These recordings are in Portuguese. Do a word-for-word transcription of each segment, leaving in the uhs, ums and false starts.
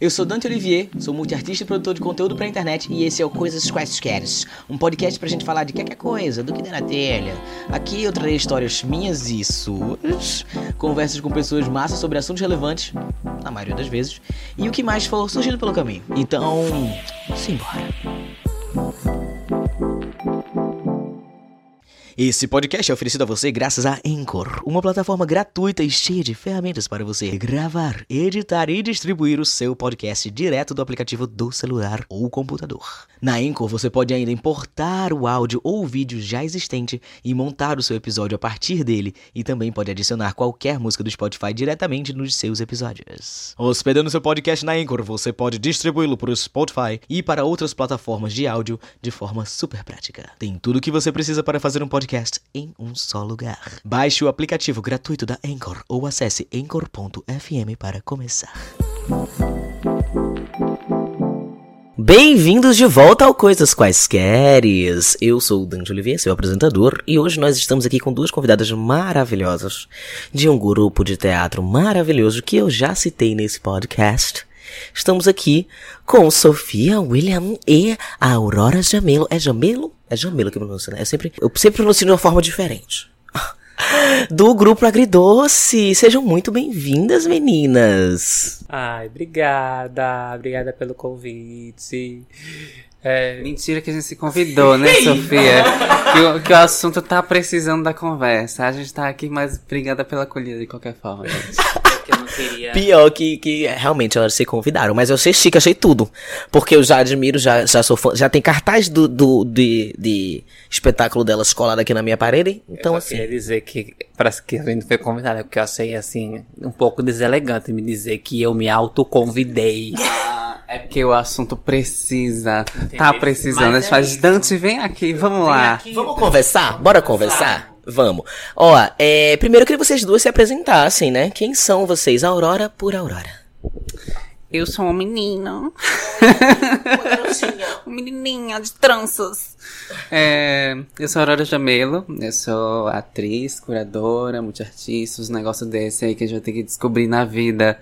Eu sou Dante Olivier, sou multiartista e produtor de conteúdo pra internet e esse é o Coisas Quaisquer, um podcast pra gente falar de qualquer coisa, do que der na telha. Aqui eu trarei histórias minhas e suas, conversas com pessoas massas sobre assuntos relevantes, na maioria das vezes, e o que mais for surgindo pelo caminho. Então, simbora. Esse podcast é oferecido a você graças a Anchor, uma plataforma gratuita e cheia de ferramentas para você gravar, editar e distribuir o seu podcast direto do aplicativo do celular ou computador. Na Anchor você pode ainda importar o áudio ou vídeo já existente e montar o seu episódio a partir dele e também pode adicionar qualquer música do Spotify diretamente nos seus episódios. Hospedando seu podcast na Anchor, você pode distribuí-lo para o Spotify e para outras plataformas de áudio de forma super prática. Tem tudo o que você precisa para fazer um podcast em um só lugar. Baixe o aplicativo gratuito da Anchor ou acesse anchor ponto f m para começar. Bem-vindos de volta ao Coisas Quaisqueres. Eu sou o Dante Olivier, seu apresentador, e hoje nós estamos aqui com duas convidadas maravilhosas de um grupo de teatro maravilhoso que eu já citei nesse podcast. Estamos aqui com Sofia William e a Aurora Jamelo. É Jamelo? É Jamelo que eu pronuncio, né? Eu sempre, eu sempre pronuncio de uma forma diferente. Do grupo Agridoce. Sejam muito bem-vindas, meninas. Ai, obrigada. Obrigada pelo convite. É, mentira que a gente se convidou, né, ei, Sofia? que, que o assunto tá precisando da conversa. A gente tá aqui, mas obrigada pela acolhida de qualquer forma, gente. Eu não queria... Pior que, que realmente elas se convidaram, mas eu achei chique, achei tudo. Porque eu já admiro, já, já sou fã, já tem cartaz do, do de, de espetáculo delas colado aqui na minha parede. Então, eu assim. Queria dizer que parece que a gente foi convidada, porque eu achei assim, um pouco deselegante me dizer que eu me autoconvidei. É porque o assunto precisa, entendi. Tá precisando. Mas é faz isso. Dante, vem aqui, vamos vem lá. Aqui. Vamos conversar? Bora conversar? Vamos. Ó, é, primeiro eu queria que vocês duas se apresentassem, né? Quem são vocês? Aurora por Aurora. Eu sou uma menina. Uma menininha de tranças. É, eu sou Aurora Jamelo. Eu sou atriz, curadora, multiartista. Os negócios desse aí que a gente vai ter que descobrir na vida.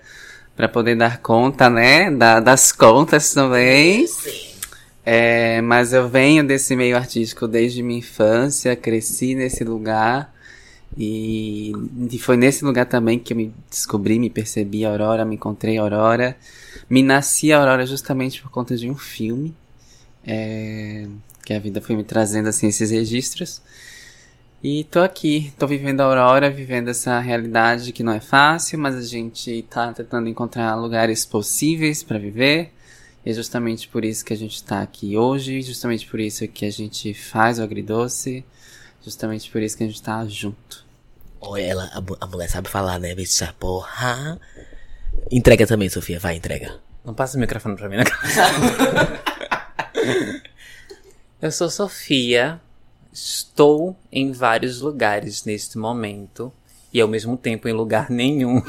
Pra poder dar conta, né? Da, das contas também. Sim. É, mas eu venho desse meio artístico desde minha infância, cresci nesse lugar. E, e foi nesse lugar também que eu me descobri, me percebi a Aurora, me encontrei a Aurora. Me nasci a Aurora justamente por conta de um filme. É, que a vida foi me trazendo assim, esses registros. E tô aqui, tô vivendo a Aurora, vivendo essa realidade que não é fácil, mas a gente tá tentando encontrar lugares possíveis pra viver. E é justamente por isso que a gente tá aqui hoje, justamente por isso que a gente faz o Agridoce, justamente por isso que a gente tá junto. Olha, ela, a, a mulher sabe falar, né? Vê-se essa porra. Entrega também, Sofia, vai, entrega. Não passa o microfone pra mim, né? Eu sou Sofia. Estou em vários lugares neste momento e ao mesmo tempo em lugar nenhum.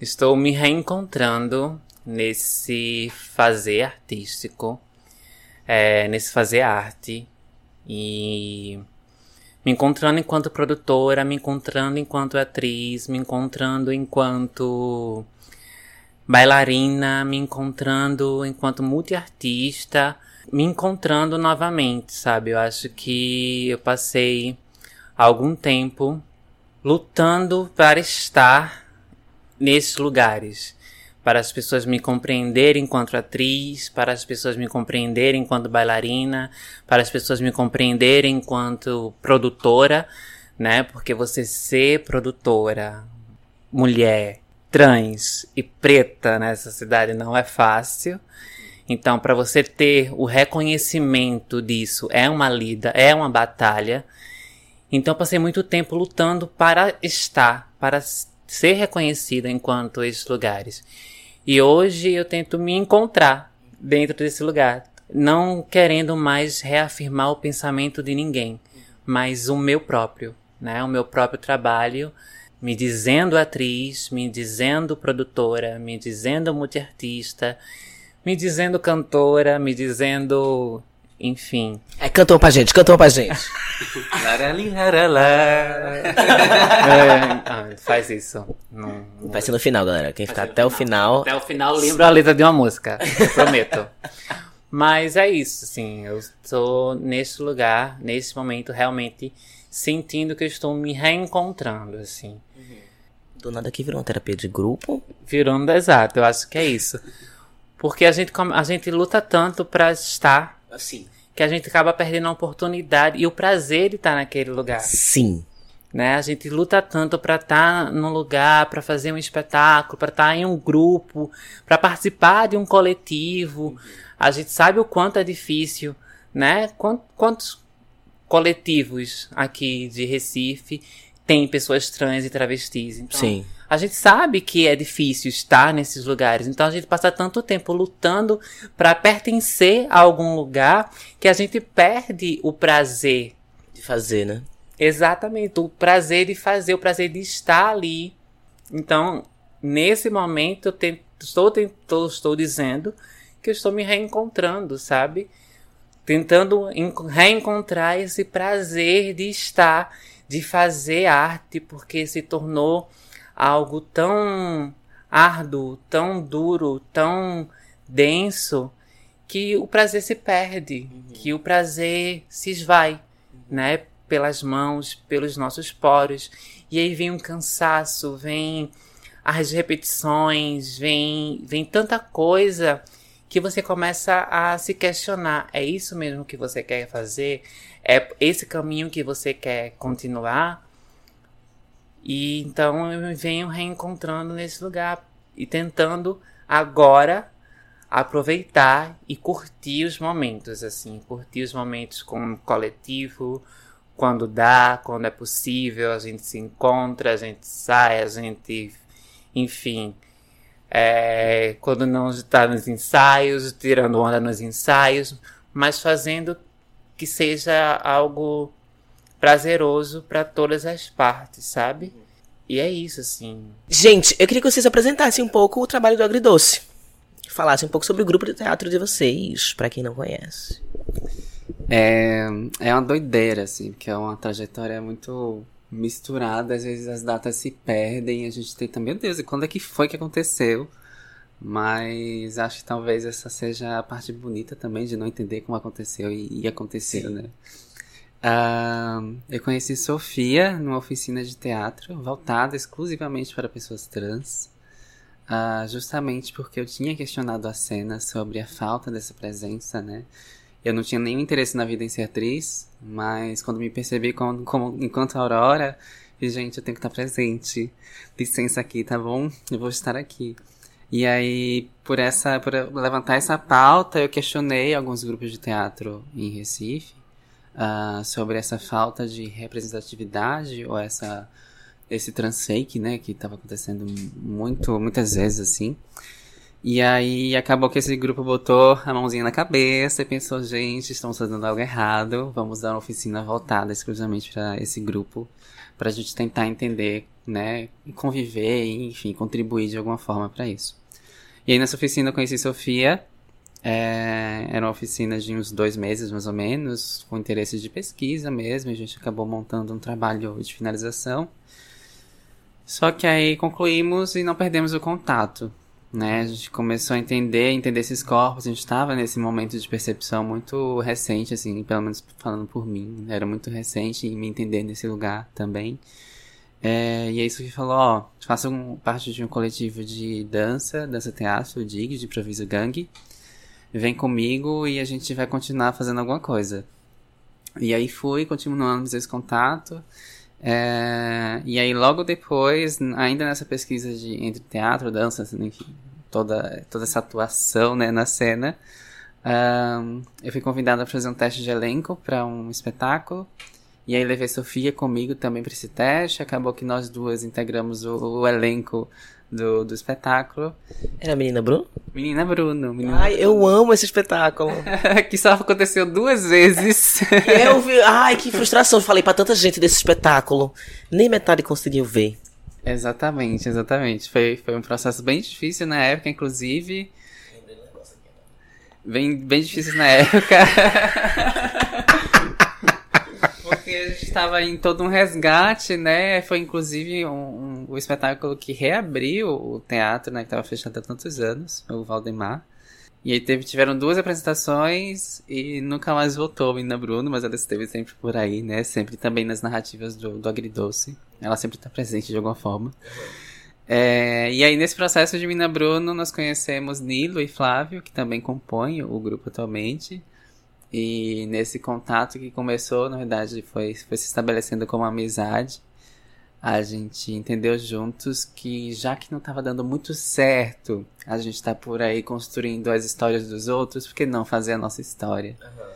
Estou me reencontrando nesse fazer artístico, é, nesse fazer arte e me encontrando enquanto produtora, me encontrando enquanto atriz, me encontrando enquanto bailarina, me encontrando enquanto multiartista. Me encontrando novamente, sabe? Eu acho que eu passei algum tempo lutando para estar nesses lugares. Para as pessoas me compreenderem enquanto atriz, para as pessoas me compreenderem enquanto bailarina, para as pessoas me compreenderem enquanto produtora, né? Porque você ser produtora, mulher, trans e preta nessa cidade não é fácil. Então, para você ter o reconhecimento disso, é uma lida, é uma batalha. Então, passei muito tempo lutando para estar, para ser reconhecida enquanto esses lugares. E hoje eu tento me encontrar dentro desse lugar, não querendo mais reafirmar o pensamento de ninguém, mas o meu próprio, né? O meu próprio trabalho, me dizendo atriz, me dizendo produtora, me dizendo multiartista, me dizendo cantora, me dizendo Enfim. É, cantam pra gente, cantam pra gente. É, ah, faz isso. Não, não... Vai ser no final, galera. Quem ficar até o final. Até o final lembra a letra de uma música, eu prometo. Mas é isso, assim. Eu tô nesse lugar, nesse momento, realmente sentindo que eu estou me reencontrando, assim. Uhum. Do nada que virou uma terapia de grupo. Virando, exato, eu acho que é isso. Porque a gente, a gente luta tanto pra estar. Sim. Que a gente acaba perdendo a oportunidade e o prazer de estar naquele lugar. Sim. Né? A gente luta tanto para estar num lugar, para fazer um espetáculo, para estar em um grupo, para participar de um coletivo. A gente sabe o quanto é difícil, né? Quantos coletivos aqui de Recife tem pessoas trans e travestis? Então, sim. A gente sabe que é difícil estar nesses lugares, então a gente passa tanto tempo lutando para pertencer a algum lugar que a gente perde o prazer. De fazer, né? Exatamente, o prazer de fazer, o prazer de estar ali. Então, nesse momento, eu tento, estou, tento, estou dizendo que eu estou me reencontrando, sabe? Tentando reencontrar esse prazer de estar, de fazer arte, porque se tornou algo tão árduo, tão duro, tão denso, que o prazer se perde, uhum. que o prazer se esvai, uhum. né? Pelas mãos, pelos nossos poros. E aí vem um cansaço, vem as repetições, vem, vem tanta coisa que você começa a se questionar. É isso mesmo que você quer fazer? É esse caminho que você quer continuar? E então eu me venho reencontrando nesse lugar e tentando agora aproveitar e curtir os momentos, assim, curtir os momentos com o coletivo, quando dá, quando é possível, a gente se encontra, a gente sai, a gente, enfim, é, quando não está nos ensaios, tirando onda nos ensaios, mas fazendo que seja algo prazeroso para todas as partes, sabe? E é isso, assim. Gente, eu queria que vocês apresentassem um pouco o trabalho do Agridoce. Falassem um pouco sobre o grupo de teatro de vocês, para quem não conhece. É, é uma doideira, assim, porque é uma trajetória muito misturada. Às vezes as datas se perdem, a gente tenta, meu Deus, e quando é que foi que aconteceu? Mas acho que talvez essa seja a parte bonita também, de não entender como aconteceu e, e aconteceu, sim, né? Uh, eu conheci Sofia numa oficina de teatro voltada exclusivamente para pessoas trans, uh, justamente porque eu tinha questionado a cena sobre a falta dessa presença, né? Eu não tinha nenhum interesse na vida em ser atriz, mas quando me percebi como, como, enquanto Aurora, fiz, gente, eu tenho que estar presente, licença aqui, tá bom? Eu vou estar aqui. E aí, por, essa, por levantar essa pauta, eu questionei alguns grupos de teatro em Recife, Uh, sobre essa falta de representatividade ou essa, esse transfake, né, que estava acontecendo muito, muitas vezes, assim. E aí acabou que esse grupo botou a mãozinha na cabeça e pensou, gente, estamos fazendo algo errado, vamos dar uma oficina voltada exclusivamente para esse grupo, para a gente tentar entender, né, conviver e, enfim, contribuir de alguma forma para isso. E aí nessa oficina eu conheci Sofia. É, era uma oficina de uns dois meses, mais ou menos, com interesse de pesquisa mesmo. A gente acabou montando um trabalho de finalização. Só que aí concluímos e não perdemos o contato, né? A gente começou a entender, entender esses corpos. A gente estava nesse momento de percepção muito recente, assim, pelo menos falando por mim. Era muito recente e me entender nesse lugar também. É, e é isso que falou, ó, faço um, parte de um coletivo de dança, dança-teatro, o D I G, de Proviso Gangue. Vem comigo e a gente vai continuar fazendo alguma coisa. E aí fui, continuamos esse contato. É, e aí logo depois, ainda nessa pesquisa de, entre teatro, dança, enfim, toda, toda essa atuação, né, na cena, um, eu fui convidada para fazer um teste de elenco para um espetáculo. E aí levei Sofia comigo também para esse teste. Acabou que nós duas integramos o, o elenco Do, do espetáculo. Era Menina Bruno? Menina Bruno. Menina ai, Bruno. Eu amo esse espetáculo. Que só aconteceu duas vezes. Eu vi. Ai, que frustração. Falei pra tanta gente desse espetáculo. Nem metade conseguiu ver. Exatamente, exatamente. Foi, foi um processo bem difícil na época, inclusive. bem, bem difíceis na época. Porque a gente estava em todo um resgate, né? Foi inclusive um, um, o espetáculo que reabriu o teatro, né? Que estava fechado há tantos anos, o Valdemar. E aí teve, tiveram duas apresentações e nunca mais voltou Menina Bruno, mas ela esteve sempre por aí, né? Sempre também nas narrativas do, do Agridoce. Ela sempre está presente de alguma forma. É, e aí nesse processo de Menina Bruno nós conhecemos Nilo e Flávio, que também compõem o grupo atualmente. E nesse contato que começou, na verdade, foi, foi se estabelecendo como amizade. A gente entendeu juntos que, já que não estava dando muito certo, a gente tá por aí construindo as histórias dos outros, por que não fazer a nossa história? Uhum.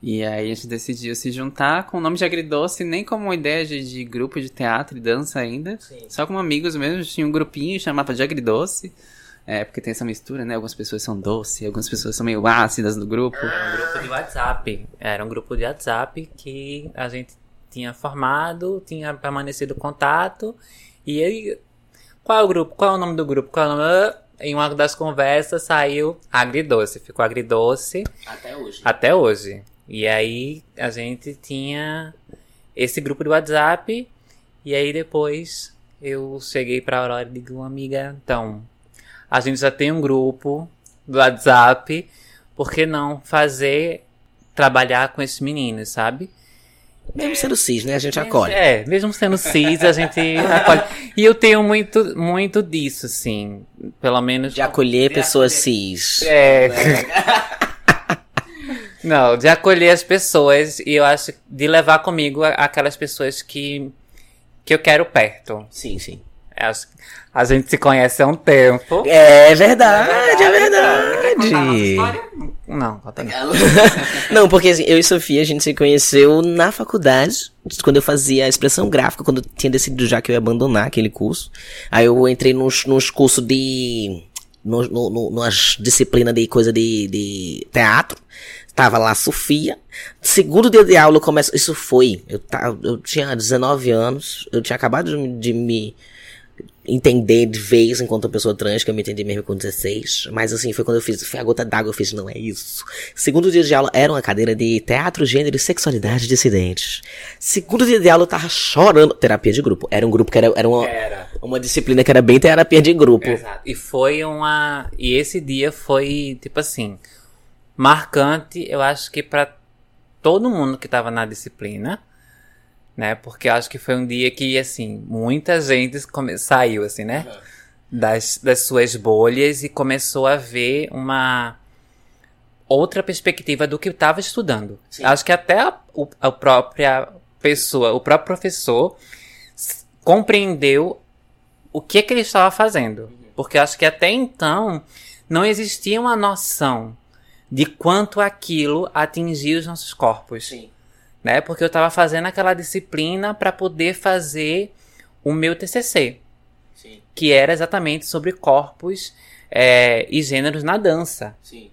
E aí a gente decidiu se juntar com o nome de Agridoce, nem como uma ideia de, de grupo de teatro e dança ainda. Sim. Só como amigos mesmo, a gente tinha um grupinho e chamava de Agridoce. É, porque tem essa mistura, né? Algumas pessoas são doces, algumas pessoas são meio ácidas no grupo. Era um grupo de WhatsApp. Era um grupo de WhatsApp que a gente... tinha formado, tinha permanecido contato, e ele... Qual é o grupo? Qual é o nome do grupo? Qual é o nome? Em uma das conversas saiu Agridoce, ficou Agridoce. Até hoje. Até hoje. E aí a gente tinha esse grupo do WhatsApp, e aí depois eu cheguei pra Aurora e digo, uma amiga, então, a gente já tem um grupo do WhatsApp, por que não fazer, trabalhar com esses meninos, sabe? Mesmo sendo cis, né? A gente acolhe. É, mesmo sendo cis, a gente acolhe. E eu tenho muito, muito disso, assim. Pelo menos... De acolher de pessoas acolher. Cis. É. Não, de acolher as pessoas. E eu acho... De levar comigo aquelas pessoas que... Que eu quero perto. Sim, sim. A gente se conhece há um tempo. É verdade, é verdade. É verdade. Não, conta não. Não, porque assim, eu e Sofia, a gente se conheceu na faculdade, quando eu fazia a expressão gráfica, quando eu tinha decidido já que eu ia abandonar aquele curso. Aí eu entrei nos, nos cursos de... No, no, no, nas disciplinas de coisa de, de teatro. Tava lá a Sofia. Segundo dia de aula eu começo... Isso foi... Eu, eu tinha dezenove anos, eu tinha acabado de, de me... entender de vez enquanto pessoa trans, que eu me entendi mesmo com dezesseis, mas assim, foi quando eu fiz, foi a gota d'água, eu fiz, não é isso. Segundo dia de aula era uma cadeira de teatro, gênero e sexualidade dissidentes. Segundo dia de aula eu tava chorando, terapia de grupo, era um grupo que era, era, uma, era. uma disciplina que era bem terapia de grupo. Exato. E foi uma, e esse dia foi, tipo assim, marcante, eu acho que pra todo mundo que tava na disciplina, né? Porque eu acho que foi um dia que, assim, muita gente come... saiu, assim, né? Uhum. Das, das suas bolhas e começou a ver uma outra perspectiva do que estava estudando. Sim. Acho que até a, a própria pessoa, o próprio professor compreendeu o que, que ele estava fazendo. Uhum. Porque eu acho que até então não existia uma noção de quanto aquilo atingia os nossos corpos. Sim. Né? Porque eu estava fazendo aquela disciplina para poder fazer o meu T C C. Sim. Que era exatamente sobre corpos é, e gêneros na dança. Sim.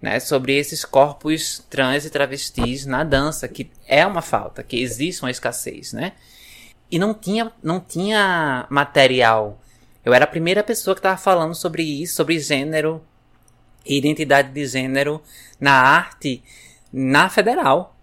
Né? Sobre esses corpos trans e travestis na dança, que é uma falta, que existe uma escassez, né? E não tinha, não tinha material. Eu era a primeira pessoa que estava falando sobre isso, sobre gênero e identidade de gênero na arte, na federal.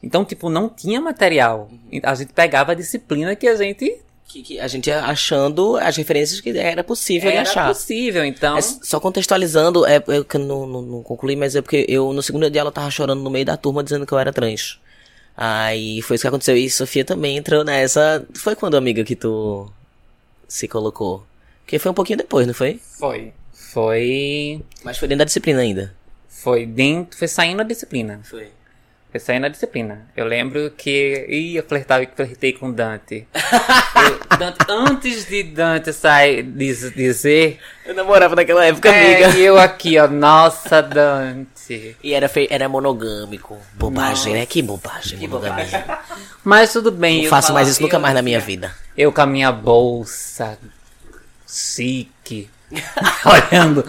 Então, tipo, não tinha material. Uhum. A gente pegava a disciplina que a gente... Que, que a gente ia achando as referências que era possível era achar. Era possível, então... É, só contextualizando, é, eu não, não, não concluí, mas é porque eu, no segundo dia de aula, eu tava chorando no meio da turma, dizendo que eu era trans. Aí foi isso que aconteceu. E Sofia também entrou nessa... Foi quando, amiga, que tu se colocou? Porque foi um pouquinho depois, não foi? Foi. Foi... Mas foi dentro da disciplina ainda? Foi dentro... Foi saindo da disciplina. Foi. Foi saindo da disciplina. Eu lembro que... Ih, eu flertava e flertei com Dante. Eu, Dante. Antes de Dante sair, diz, dizer... Eu namorava naquela época, é, amiga. E eu aqui, ó. Nossa, Dante. E era, fei- era monogâmico. Bobagem, nossa, né? Que bobagem. Que bobagem. Mas tudo bem. Não eu faço falava, mais isso nunca eu, mais na minha vida. Eu com a minha bolsa... Chique. Olhando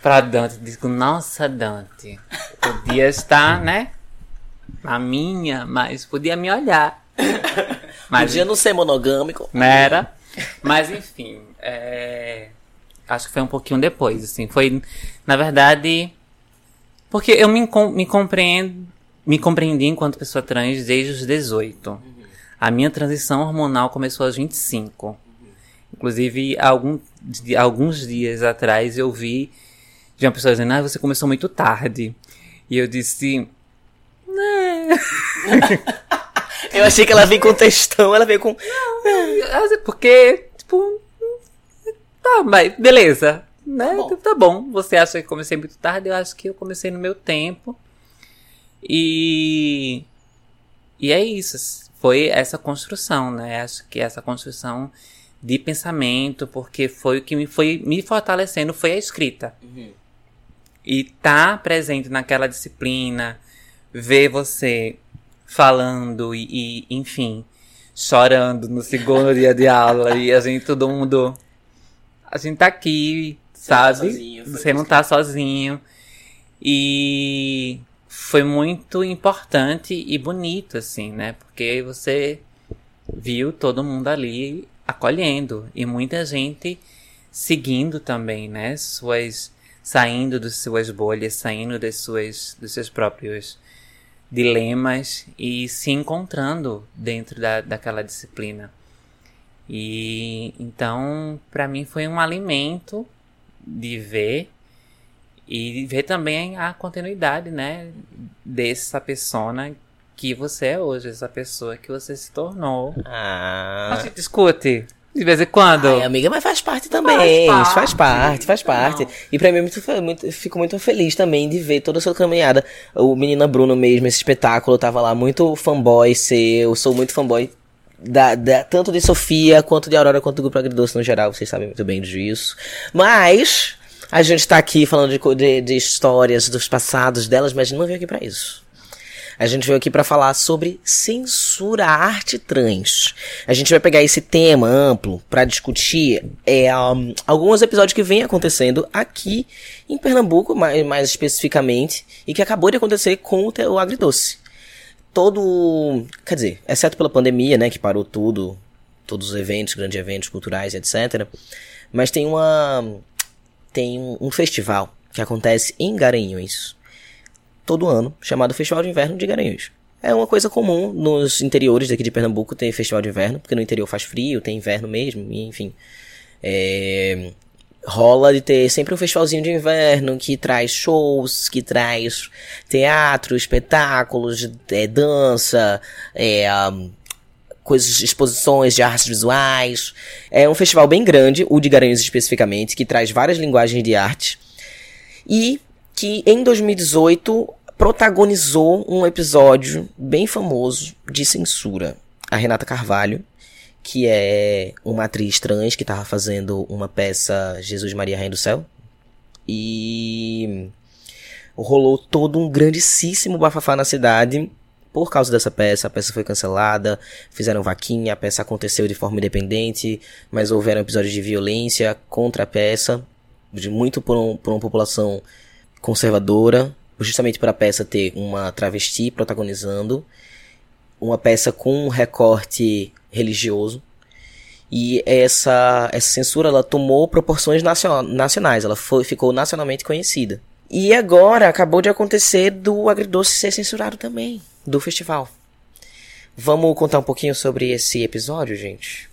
pra Dante. Digo, nossa, Dante. Podia estar, né? A minha, mas podia me olhar. Mas, podia não ser monogâmico. Não era. Mas enfim, é... acho que foi um pouquinho depois, assim. Foi, na verdade, Porque eu me, me, compreendo, me compreendi enquanto pessoa trans desde os dezoito. Uhum. A minha transição hormonal começou aos vinte e cinco. Uhum. Inclusive, algum, de, alguns dias atrás eu vi de uma pessoa dizendo: ah, você começou muito tarde. E eu disse... Né? Eu achei que ela veio com textão, ela veio com... Não, porque, tipo... Tá, mas beleza. Né? Tá bom. Tá bom. Você acha que comecei muito tarde? Eu acho que eu comecei no meu tempo. E... E é isso. Foi essa construção, né? Acho que essa construção de pensamento, porque foi o que me foi me fortalecendo, foi a escrita. Uhum. E tá presente naquela disciplina, ver você falando e, e enfim, chorando no segundo dia de aula. E a gente, todo mundo... A gente tá aqui, sabe? Você não tá sozinho, você não tá sozinho. E foi muito importante e bonito, assim, né? Porque você viu todo mundo ali acolhendo. E muita gente seguindo também, né? Suas... Saindo das suas bolhas, saindo das suas, dos seus próprios dilemas e se encontrando dentro da, daquela disciplina. E então, para mim, foi um alimento de ver e de ver também a continuidade, né, dessa persona que você é hoje, essa pessoa que você se tornou. Ah. A gente discute de vez em quando. Ai, amiga, mas faz parte também. Faz parte, faz parte. Faz parte. E pra mim, eu muito, muito, fico muito feliz também de ver toda a sua caminhada. O Menina Bruno mesmo, esse espetáculo, eu tava lá muito fanboy seu. Eu sou muito fanboy da, da, tanto de Sofia, quanto de Aurora, quanto do Grupo Agridoce no geral. Vocês sabem muito bem disso. Mas a gente tá aqui falando de, de, de histórias dos passados delas, mas não veio aqui pra isso. A gente veio aqui para falar sobre censura à arte trans. A gente vai pegar esse tema amplo para discutir é, um, alguns episódios que vem acontecendo aqui em Pernambuco, mais, mais especificamente, e que acabou de acontecer com o, o Agridoce. Todo, quer dizer, exceto pela pandemia, né, que parou tudo, todos os eventos, grandes eventos culturais, etcétera. Mas tem, uma, tem um, um festival que acontece em Garanhuns todo ano, chamado Festival de Inverno de Garanhuns. É uma coisa comum nos interiores daqui de Pernambuco ter festival de inverno, porque no interior faz frio, tem inverno mesmo, enfim. É, rola de ter sempre um festivalzinho de inverno que traz shows, que traz teatro, espetáculos, é, dança, é, coisas, exposições de artes visuais. É um festival bem grande, o de Garanhuns especificamente, que traz várias linguagens de arte. E... que em dois mil e dezoito protagonizou um episódio bem famoso de censura. A Renata Carvalho, que é uma atriz trans que estava fazendo uma peça Jesus Maria, Rei do Céu. E rolou todo um grandíssimo bafafá na cidade por causa dessa peça. A peça foi cancelada, fizeram vaquinha, a peça aconteceu de forma independente, mas houveram episódios de violência contra a peça, de muito por, um, por uma população... conservadora, justamente para a peça ter uma travesti protagonizando, uma peça com um recorte religioso, e essa, essa censura ela tomou proporções nacionais, ela foi, ficou nacionalmente conhecida. E agora acabou de acontecer do Agridoce ser censurado também, do festival. Vamos contar um pouquinho sobre esse episódio, gente?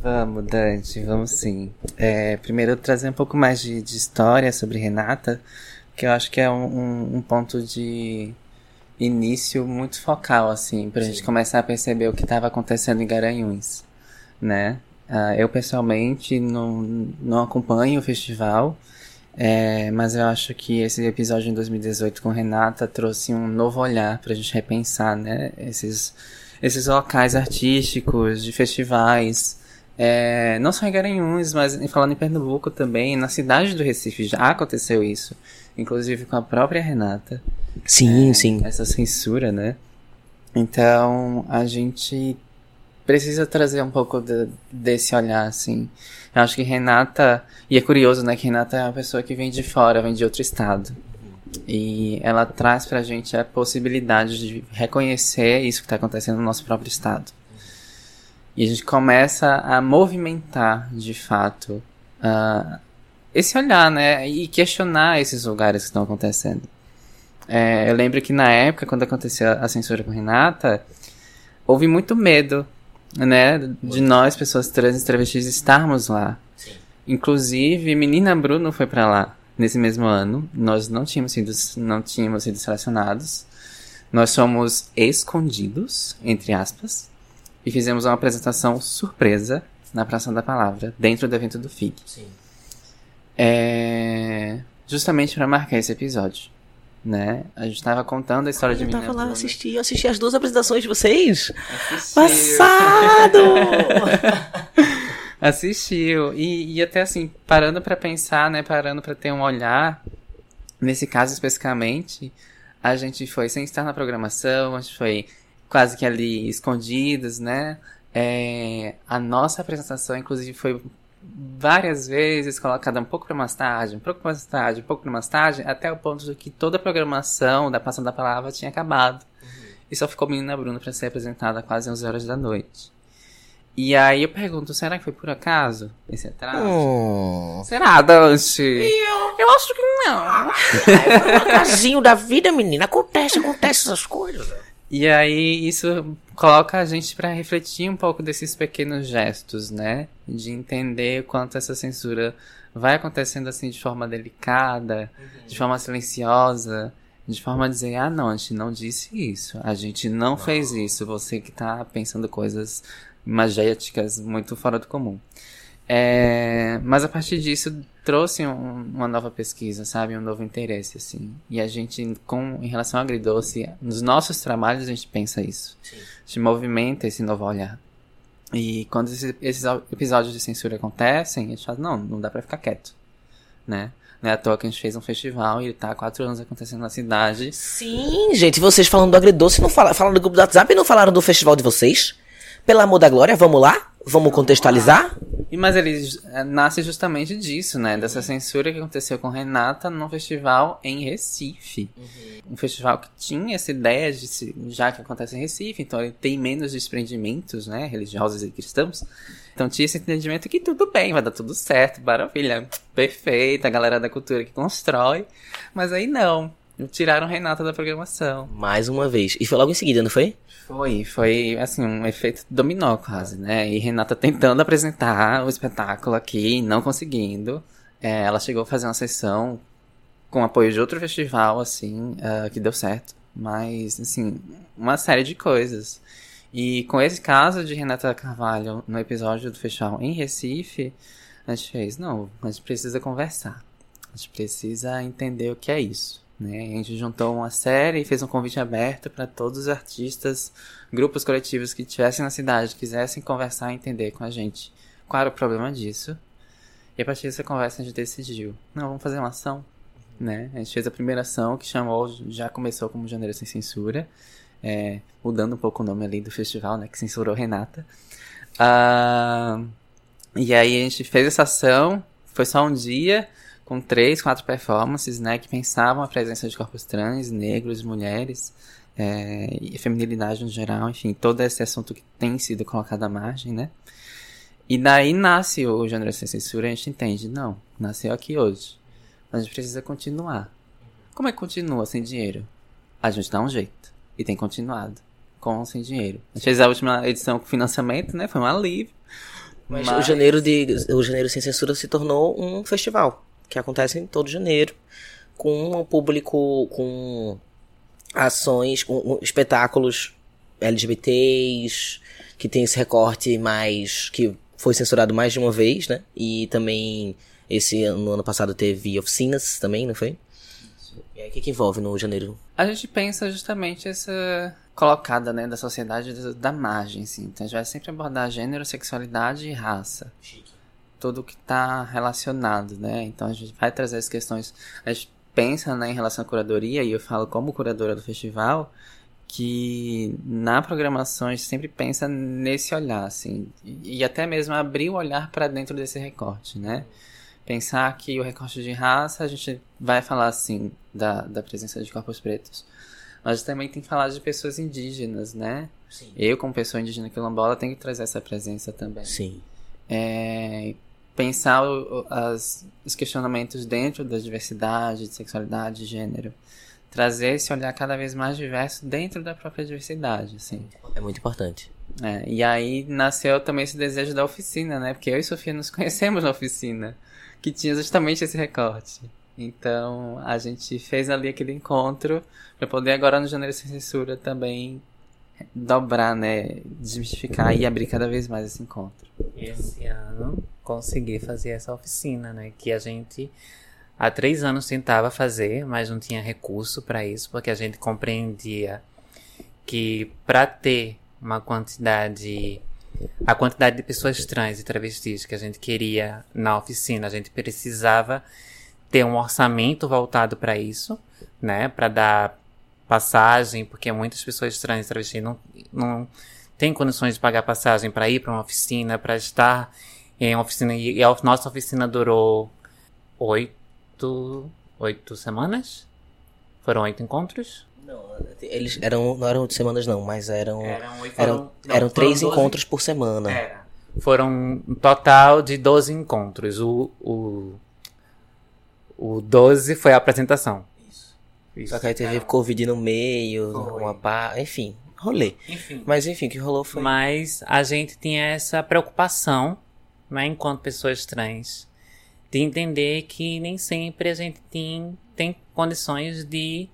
Vamos, Dante, vamos sim. É, primeiro eu trazer um pouco mais de, de história sobre Renata, que eu acho que é um, um, um ponto de início muito focal, assim, pra Sim. gente começar a perceber o que estava acontecendo em Garanhuns, né? Uh, eu, pessoalmente, não, não acompanho o festival, é, mas eu acho que esse episódio em dois mil e dezoito com Renata trouxe um novo olhar pra gente repensar, né? Esses, esses locais artísticos, de festivais... É, não só em Garanhuns, mas falando em Pernambuco também, na cidade do Recife já aconteceu isso, inclusive com a própria Renata. Sim, é, sim. Essa censura, né? Então, a gente precisa trazer um pouco de, desse olhar, assim. Eu acho que Renata, e é curioso, né, que Renata é uma pessoa que vem de fora, vem de outro estado. E ela traz pra gente a possibilidade de reconhecer isso que tá acontecendo no nosso próprio estado. E a gente começa a movimentar, de fato, uh, esse olhar, né? E questionar esses lugares que estão acontecendo. É, eu lembro que na época, quando aconteceu a censura com Renata, houve muito medo, né? De muito. Nós, pessoas trans e travestis, estarmos lá. Sim. Inclusive, Menina Bruno foi pra lá nesse mesmo ano. Nós não tínhamos sido, não tínhamos sido selecionados. Nós somos escondidos, entre aspas, e fizemos uma apresentação surpresa na Praça da Palavra, dentro do evento do F I C. Sim. É... Justamente pra marcar esse episódio. Né? A gente tava contando a história eu de Menina Bruno. Eu tava lá, eu assisti, eu assisti as duas apresentações de vocês. Assistiu. Passado! Assistiu. E, e até assim, parando pra pensar, né? Parando pra ter um olhar, nesse caso especificamente, a gente foi sem estar na programação, a gente foi quase que ali escondidos, né? É, a nossa apresentação, inclusive, foi várias vezes colocada um pouco para mais tarde, um pouco para mais tarde, um pouco para mais tarde, até o ponto de que toda a programação da Passando da Palavra tinha acabado. Uhum. E só ficou Menina Bruno para ser apresentada quase onze horas da noite. E aí eu pergunto, será que foi por acaso esse atraso? Oh. Será, Dante? Eu... eu acho que não. É um acasinho da vida, menina. Acontece, acontece essas coisas. E aí isso coloca a gente pra refletir um pouco desses pequenos gestos, né? De entender quanto essa censura vai acontecendo assim de forma delicada, uhum. de forma silenciosa. De forma a dizer, ah não, a gente não disse isso. A gente não, não. fez isso. Você que tá pensando coisas... magéticas, muito fora do comum. É, mas a partir disso trouxe um, uma nova pesquisa, sabe? Um novo interesse, assim. E a gente, com, em relação ao Agridoce, nos nossos trabalhos a gente pensa isso. Sim. A gente movimenta esse novo olhar. E quando esses, esses episódios de censura acontecem, a gente fala, não, não dá pra ficar quieto, né? Não é à toa que a gente fez um festival e ele tá há quatro anos acontecendo na cidade. Sim, gente, vocês falando do Agridoce, não fala, falaram do grupo do WhatsApp e não falaram do festival de vocês? Pelo amor da glória, vamos lá? Vamos contextualizar? E, mas ele nasce justamente disso, né? Dessa censura que aconteceu com Renata num festival em Recife. Uhum. Um festival que tinha essa ideia de, se, já que acontece em Recife, então ele tem menos desprendimentos, né? Religiosos e cristãos. Então tinha esse entendimento que tudo bem, vai dar tudo certo, maravilha, perfeita, a galera da cultura que constrói. Mas aí não. Tiraram Renata da programação. Mais uma vez. E foi logo em seguida, não foi? Foi. Foi, assim, um efeito dominó quase, né? E Renata tentando apresentar o espetáculo aqui, não conseguindo. É, ela chegou a fazer uma sessão com apoio de outro festival, assim, uh, que deu certo. Mas, assim, uma série de coisas. E com esse caso de Renata Carvalho no episódio do festival em Recife, a gente fez, não, a gente precisa conversar. A gente precisa entender o que é isso. Né? A gente juntou uma série e fez um convite aberto para todos os artistas, grupos coletivos que estivessem na cidade, quisessem conversar e entender com a gente qual era o problema disso. E a partir dessa conversa a gente decidiu, não, vamos fazer uma ação. Uhum. Né? A gente fez a primeira ação que chamou, já começou como Janeiro Sem Censura, é, mudando um pouco o nome ali do festival, né, que censurou Renata. Ah, e aí a gente fez essa ação, foi só um dia... com três, quatro performances, né, que pensavam a presença de corpos trans, negros, mulheres, é, e feminilidade no geral, enfim, todo esse assunto que tem sido colocado à margem, né. E daí nasce o Gênero Sem Censura, a gente entende, não, nasceu aqui hoje, mas a gente precisa continuar. Como é que continua sem dinheiro? A gente dá um jeito, e tem continuado, com ou sem dinheiro. A gente fez a última edição com financiamento, né, foi um alívio. Mas, mas... O, janeiro de, o Janeiro Sem Censura se tornou um festival. Que acontecem todo janeiro, com um público, com ações, com espetáculos L G B T s, que tem esse recorte mais, que foi censurado mais de uma vez, né? E também, esse no ano passado teve oficinas também, não foi? E aí, o que, que envolve no janeiro? A gente pensa justamente essa colocada, né, da sociedade da margem, assim. Então, a gente vai sempre abordar gênero, sexualidade e raça. Chique. Tudo que está relacionado, né? Então a gente vai trazer as questões... A gente pensa, né, em relação à curadoria, e eu falo como curadora do festival, que na programação a gente sempre pensa nesse olhar, assim. E até mesmo abrir o olhar para dentro desse recorte, né? Pensar que o recorte de raça, a gente vai falar, assim, da, da presença de corpos pretos. Mas também tem que falar de pessoas indígenas, né? Sim. Eu, como pessoa indígena quilombola, tenho que trazer essa presença também. Sim. É... pensar o, as, os questionamentos dentro da diversidade, de sexualidade, de gênero, trazer esse olhar cada vez mais diverso dentro da própria diversidade, assim. É muito importante. É, e aí nasceu também esse desejo da oficina, né? Porque eu e Sofia nos conhecemos na oficina, que tinha justamente esse recorte. Então, a gente fez ali aquele encontro para poder agora no Janeiro Sem Censura também dobrar, né? Desmistificar e abrir cada vez mais esse encontro. Esse ano consegui fazer essa oficina, né? Que a gente há três anos tentava fazer, mas não tinha recurso para isso, porque a gente compreendia que para ter uma quantidade, a quantidade de pessoas trans e travestis que a gente queria na oficina, a gente precisava ter um orçamento voltado para isso, né, para dar passagem, porque muitas pessoas trans e travestis não, não têm condições de pagar passagem para ir para uma oficina, para estar em uma oficina. E a nossa oficina durou oito, oito semanas? Foram oito encontros? Não, eles eram, não eram oito semanas não, mas eram, eram, oito, eram, não, eram três doze encontros por semana. Era. Foram um total de doze encontros. O, o, o doze foi a apresentação. Isso. Isso. Só que aí teve é. Covid no meio, uma pá, enfim, rolê. Enfim. Mas enfim, o que rolou foi... Mas a gente tinha essa preocupação, né, enquanto pessoas trans, de entender que nem sempre a gente tem, tem condições de...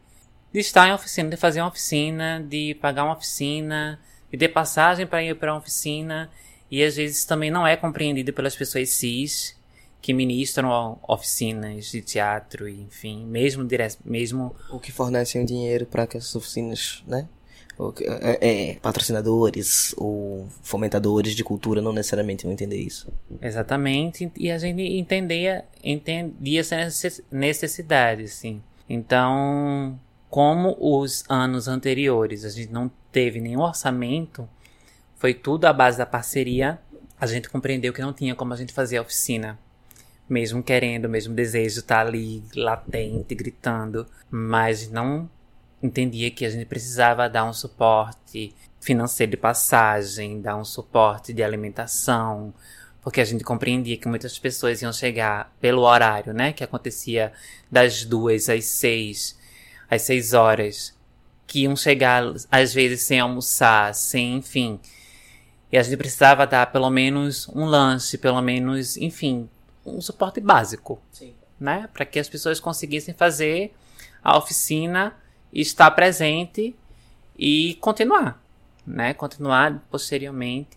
de estar em oficina, de fazer uma oficina, de pagar uma oficina, de ter passagem para ir para uma oficina. E às vezes também não é compreendido pelas pessoas cis que ministram oficinas de teatro, enfim, mesmo... Dire... mesmo... O que fornecem dinheiro para que essas oficinas, né? Que, é, é, patrocinadores ou fomentadores de cultura não necessariamente vão entender isso. Exatamente, e a gente entendia, entendia essa necessidade, assim. Então... Como os anos anteriores a gente não teve nenhum orçamento, foi tudo à base da parceria, a gente compreendeu que não tinha como a gente fazer a oficina. Mesmo querendo, mesmo desejo estar ali, latente, gritando. Mas não entendia que a gente precisava dar um suporte financeiro de passagem, dar um suporte de alimentação. Porque a gente compreendia que muitas pessoas iam chegar pelo horário, né? Que acontecia das duas às seis... às seis horas, que iam chegar às vezes sem almoçar, sem, enfim, e a gente precisava dar pelo menos um lanche, pelo menos, enfim, um suporte básico, sim, né, para que as pessoas conseguissem fazer a oficina, estar presente e continuar, né, continuar posteriormente.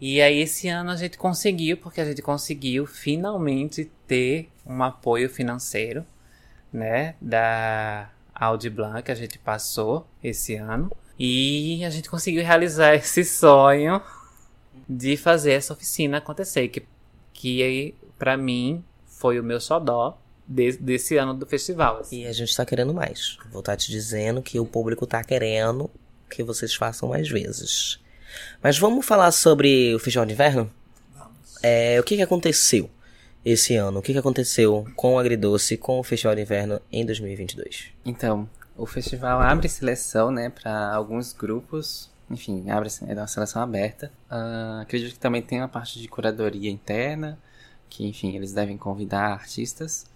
E aí esse ano a gente conseguiu, porque a gente conseguiu finalmente ter um apoio financeiro, né, da Audi Blanc, a gente passou esse ano e a gente conseguiu realizar esse sonho de fazer essa oficina acontecer, que, que pra mim foi o meu xodó de, desse ano do festival. Assim. E a gente tá querendo mais. Vou estar te dizendo que o público tá querendo que vocês façam mais vezes. Mas vamos falar sobre o Festival de Inverno? Vamos. É, o que que aconteceu esse ano? O que que aconteceu com o Agridoce, com o Festival de Inverno em dois mil e vinte e dois? Então, o festival abre seleção, né, para alguns grupos. Enfim, abre, é uma seleção aberta. Uh, acredito que também tem uma parte de curadoria interna, que, enfim, eles devem convidar artistas.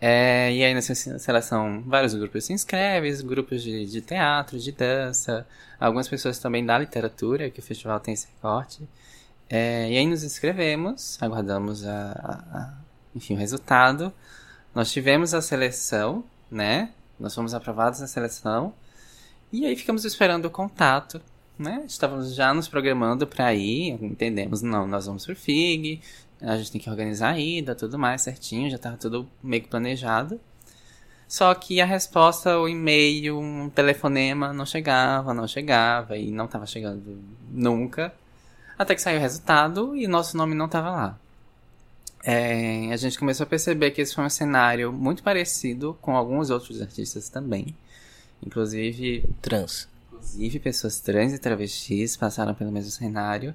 É, e aí, nessa seleção, vários grupos se inscrevem, grupos de, de teatro, de dança, algumas pessoas também da literatura, que o festival tem esse recorte. É, e aí nos inscrevemos, aguardamos a, a, a, enfim, o resultado. Nós tivemos a seleção, né? Nós fomos aprovados na seleção. E aí ficamos esperando o contato, né? Estávamos já nos programando para ir, entendemos, não, nós vamos pro F I G, a gente tem que organizar a ida, tudo mais certinho, já estava tudo meio que planejado. Só que a resposta, o e-mail, um telefonema, não chegava, não chegava e não estava chegando nunca. Até que saiu o resultado e nosso nome não estava lá. É, a gente começou a perceber que esse foi um cenário muito parecido com alguns outros artistas também. Inclusive... Trans. Inclusive pessoas trans e travestis passaram pelo mesmo cenário.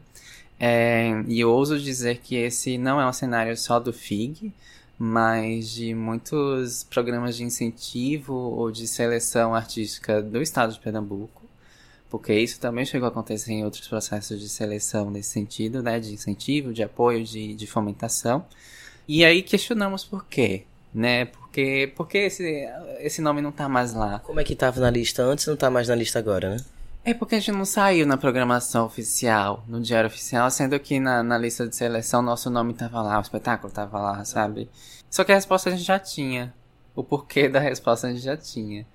É, e eu ouso dizer que esse não é um cenário só do F I G, mas de muitos programas de incentivo ou de seleção artística do estado de Pernambuco. Porque isso também chegou a acontecer em outros processos de seleção nesse sentido, né? De incentivo, de apoio, de, de fomentação. E aí questionamos por quê, né? Porque, porque esse, esse nome não tá mais lá. Como é que tava na lista antes e não tá mais na lista agora, né? É porque a gente não saiu na programação oficial, no diário oficial, sendo que na, na lista de seleção nosso nome tava lá, o espetáculo tava lá, sabe? Só que a resposta a gente já tinha. O porquê da resposta a gente já tinha.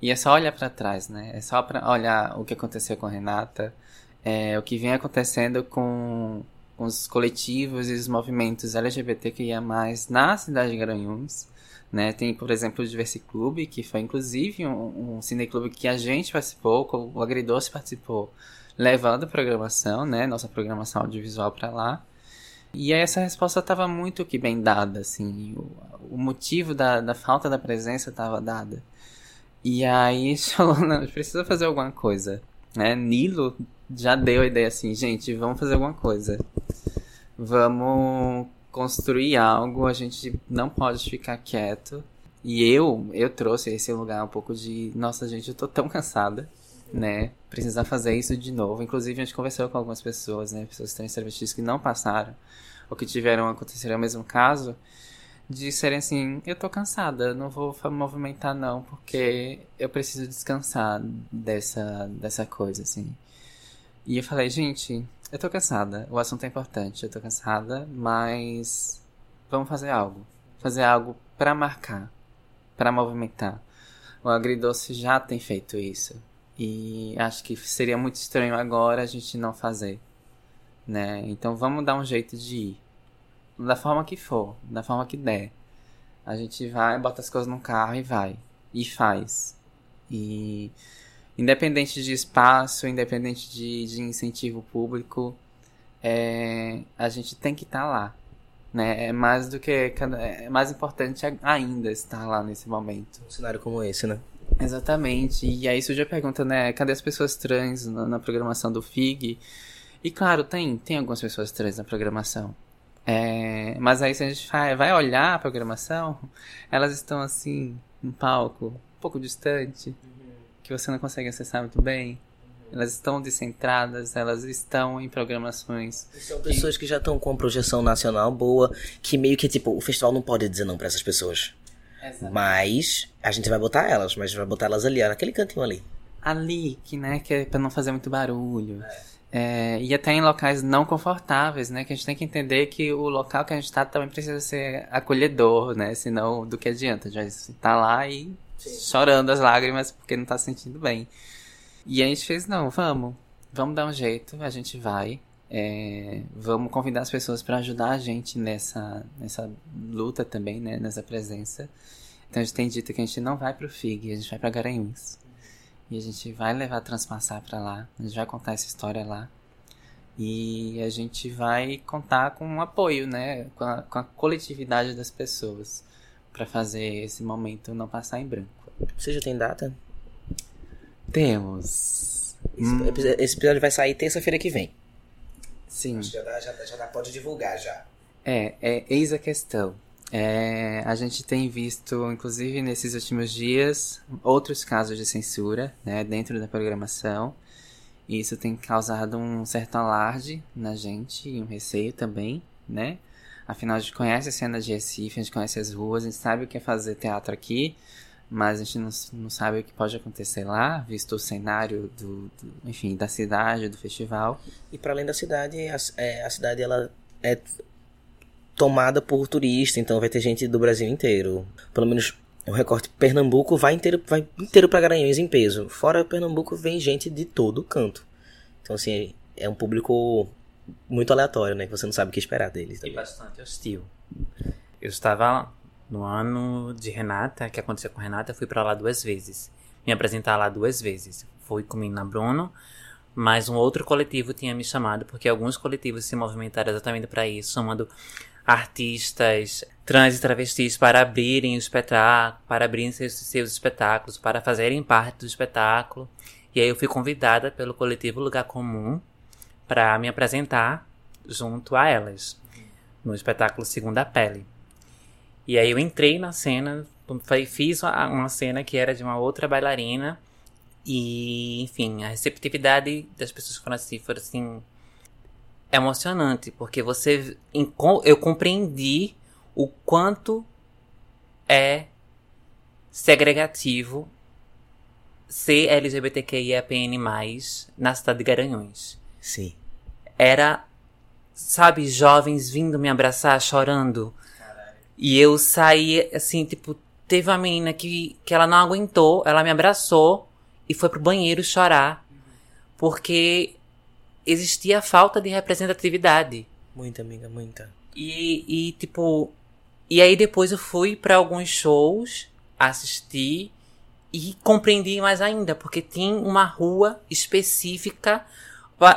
E é só olhar pra trás, né? É só pra olhar o que aconteceu com a Renata, é, o que vem acontecendo com os coletivos e os movimentos L G B T Q I A mais, na cidade de Garanhuns, né? Tem, por exemplo, o Diversiclube, que foi inclusive um, um cineclube que a gente participou, o Agridoce participou, levando a programação, né? Nossa programação audiovisual para lá. E aí essa resposta estava muito que bem dada, assim. O, o motivo da, da falta da presença estava dada. E aí, falou, não, a gente precisa fazer alguma coisa, né? Nilo já deu a ideia assim, gente, vamos fazer alguma coisa. Vamos construir algo, a gente não pode ficar quieto. E eu, eu trouxe esse lugar um pouco de, nossa, gente, eu tô tão cansada, né? Precisar fazer isso de novo. Inclusive, a gente conversou com algumas pessoas, né? Pessoas trans travestis que não passaram, ou que tiveram, aconteceram o mesmo caso, de serem assim, eu tô cansada, não vou movimentar não, porque eu preciso descansar dessa, dessa coisa, assim. E eu falei, gente, eu tô cansada, o assunto é importante, eu tô cansada, mas vamos fazer algo. Fazer algo pra marcar, pra movimentar. O Agridoce já tem feito isso. E acho que seria muito estranho agora a gente não fazer, né? Então vamos dar um jeito de ir. Da forma que for, da forma que der. A gente vai, bota as coisas no carro e vai. E faz. E... independente de espaço, independente de, de incentivo público, é, a gente tem que estar tá lá, né? É mais do que, é mais importante ainda estar lá nesse momento. Um cenário como esse, né? Exatamente. E aí surge a pergunta, né? Cadê as pessoas trans na, na programação do F I G? E claro, tem, tem algumas pessoas trans na programação. É, mas aí se a gente vai, vai olhar a programação, elas estão assim, no palco, um pouco distante, que você não consegue acessar muito bem. Uhum. Elas estão descentradas, elas estão em programações. E são pessoas que já estão com uma projeção nacional boa, que meio que, tipo, o festival não pode dizer não pra essas pessoas. Exato. Mas a gente vai botar elas, mas vai botar elas ali, ó, naquele cantinho ali. Ali, que, né, que é pra não fazer muito barulho. É. É, e até em locais não confortáveis, né, que a gente tem que entender que o local que a gente tá também precisa ser acolhedor, né, senão do que adianta, já tá lá e... Sim. Chorando as lágrimas porque não tá se sentindo bem. E a gente fez, não, vamos. Vamos dar um jeito, a gente vai. É, vamos convidar as pessoas pra ajudar a gente nessa, nessa luta também, né? Nessa presença. Então a gente tem dito que a gente não vai pro F I G, a gente vai pra Garanhuns. E a gente vai levar a Transpassar pra lá, a gente vai contar essa história lá. E a gente vai contar com um apoio, né? Com a, com a coletividade das pessoas. Pra fazer esse momento não passar em branco. Você já tem data? Temos. Esse, hum. esse episódio vai sair terça-feira que vem. Sim. Acho que já, dá, já, dá, já dá, pode divulgar já. É, é eis a questão. É, a gente tem visto, inclusive nesses últimos dias, outros casos de censura, né, dentro da programação. E isso tem causado um certo alarde na gente e um receio também, né? Afinal, a gente conhece a cena de Recife, a gente conhece as ruas, a gente sabe o que é fazer teatro aqui, mas a gente não, não sabe o que pode acontecer lá, visto o cenário do, do, enfim, da cidade, do festival. E para além da cidade, a, é, a cidade ela é tomada por turista, então vai ter gente do Brasil inteiro. Pelo menos o recorte Pernambuco vai inteiro, vai inteiro para Garanhuns em peso. Fora Pernambuco vem gente de todo canto. Então, assim, é um público... muito aleatório, né? Que você não sabe o que esperar deles. E bastante hostil. Eu estava no ano de Renata, que aconteceu com Renata, eu fui pra lá duas vezes. Me apresentar lá duas vezes. Fui com Menina Bruno, mas um outro coletivo tinha me chamado, porque alguns coletivos se movimentaram exatamente para isso, chamando artistas trans e travestis para abrirem o espetáculo, para abrirem seus, seus espetáculos, para fazerem parte do espetáculo. E aí eu fui convidada pelo coletivo Lugar Comum, para me apresentar junto a elas, no espetáculo Segunda Pele. E aí eu entrei na cena, fiz uma cena que era de uma outra bailarina, e, enfim, a receptividade das pessoas que foram assim, foi, assim, emocionante, porque você eu compreendi o quanto é segregativo ser LGBTQIAPN+, na cidade de Garanhuns. Sim. Era, sabe, jovens vindo me abraçar, chorando. Caralho. E eu saí, assim, tipo, teve uma menina que, que ela não aguentou, ela me abraçou e foi pro banheiro chorar, uhum. porque existia falta de representatividade. Muita, amiga, muita. E, e, tipo... E aí depois eu fui pra alguns shows, assisti e compreendi mais ainda, porque tem uma rua específica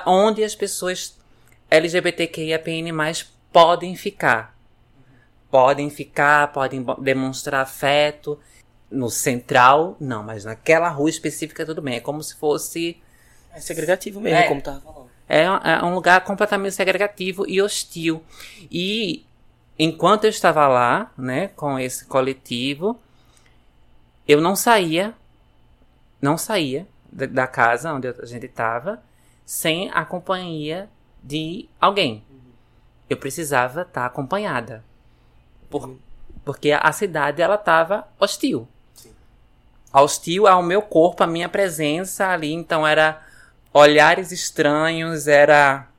onde as pessoas LGBTQIAPN+, podem ficar. Podem ficar, podem demonstrar afeto. No central, não, mas naquela rua específica tudo bem. É como se fosse... É segregativo mesmo, é, como tava falando. É, é um lugar completamente segregativo e hostil. E enquanto eu estava lá, né, com esse coletivo, eu não saía, não saía da casa onde a gente estava sem a companhia de alguém. Uhum. Eu precisava estar acompanhada, por, uhum. porque a cidade ela estava hostil. Sim. Hostil ao meu corpo, à minha presença ali, então era olhares estranhos, era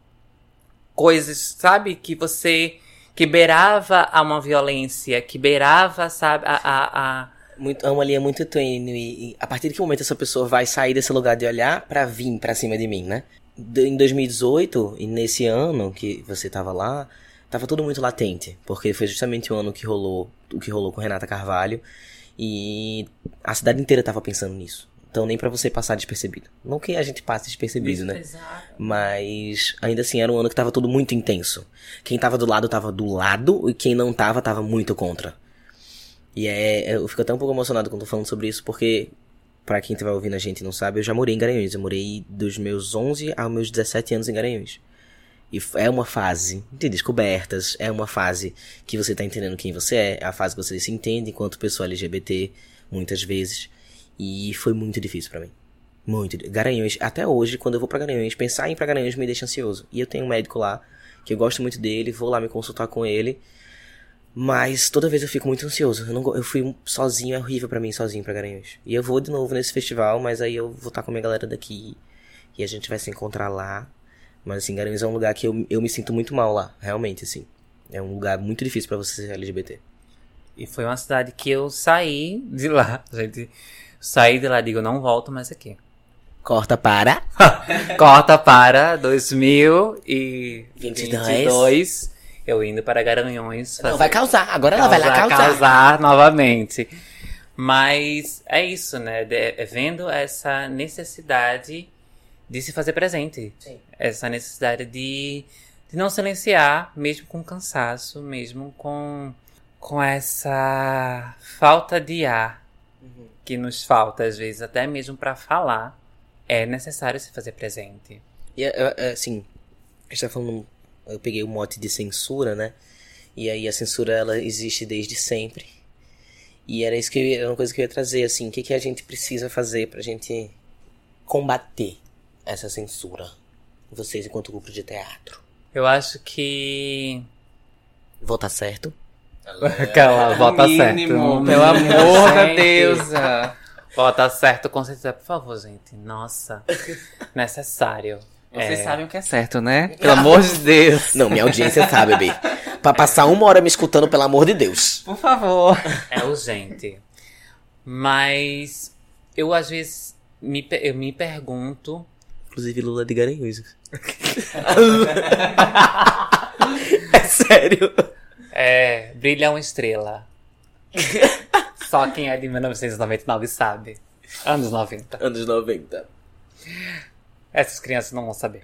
coisas, sabe, que você... Que beirava a uma violência, que beirava, sabe, a... a, a... Muito, uma linha muito tênue. A partir de que momento essa pessoa vai sair desse lugar de olhar pra vir pra cima de mim, né? De, em dois mil e dezoito, e nesse ano que você tava lá, tava tudo muito latente. Porque foi justamente o ano que rolou, o que rolou com Renata Carvalho. E a cidade inteira tava pensando nisso. Então nem pra você passar despercebido. Não que a gente passe despercebido, isso, né? Exato. Mas ainda assim era um ano que tava tudo muito intenso. Quem tava do lado tava do lado, e quem não tava, tava muito contra. E é, eu fico até um pouco emocionado quando tô falando sobre isso, porque pra quem vai ouvindo a gente e não sabe, eu já morei em Garanhuns. Eu morei dos meus onze aos meus dezessete anos em Garanhuns. E é uma fase de descobertas, é uma fase que você tá entendendo quem você é, é a fase que você se entende enquanto pessoa L G B T, muitas vezes. E foi muito difícil pra mim. Muito. Garanhuns, até hoje, quando eu vou pra Garanhuns, pensar em ir pra Garanhuns me deixa ansioso. E eu tenho um médico lá, que eu gosto muito dele, vou lá me consultar com ele. Mas toda vez eu fico muito ansioso. Eu, não, eu fui sozinho, é horrível pra mim, sozinho pra Garanhuns. E eu vou de novo nesse festival, mas aí eu vou estar com a minha galera daqui. E a gente vai se encontrar lá. Mas assim, Garanhuns é um lugar que eu, eu me sinto muito mal lá, realmente, assim. É um lugar muito difícil pra você ser L G B T. E foi uma cidade que eu saí de lá, gente... Saí de lá, digo, não volto mais aqui. Corta para... Corta para dois mil e vinte e dois. Eu indo para Garanhuns. Fazer... Não, vai causar. Agora causar, ela vai lá causar. Causar novamente. Mas é isso, né? De, vendo essa necessidade de se fazer presente. Sim. Essa necessidade de, de não silenciar, mesmo com cansaço, mesmo com, com essa falta de ar. Uhum. Que nos falta, às vezes, até mesmo pra falar, é necessário se fazer presente. E, assim, a gente tá falando, eu peguei o mote de censura, né? E aí a censura, ela existe desde sempre. E era isso que eu, era uma coisa que eu ia trazer, assim, o que, que a gente precisa fazer pra gente combater essa censura? Vocês, enquanto grupo de teatro. Eu acho que... Votar certo. Calma, bota mínimo, certo. Pelo amor de Deus. Bota certo, com certeza. Por favor, gente. Nossa. Necessário. Vocês é... sabem o que é certo, né? Pelo amor de Deus. Não, minha audiência sabe, bebê. Pra passar uma hora me escutando, pelo amor de Deus. Por favor. É urgente. Mas eu, às vezes, me, eu me pergunto... Inclusive, Lula de Garanhuns. É sério. É, brilha uma estrela. Só quem é de mil novecentos e noventa e nove sabe. Anos noventa. Anos noventa. Essas crianças não vão saber.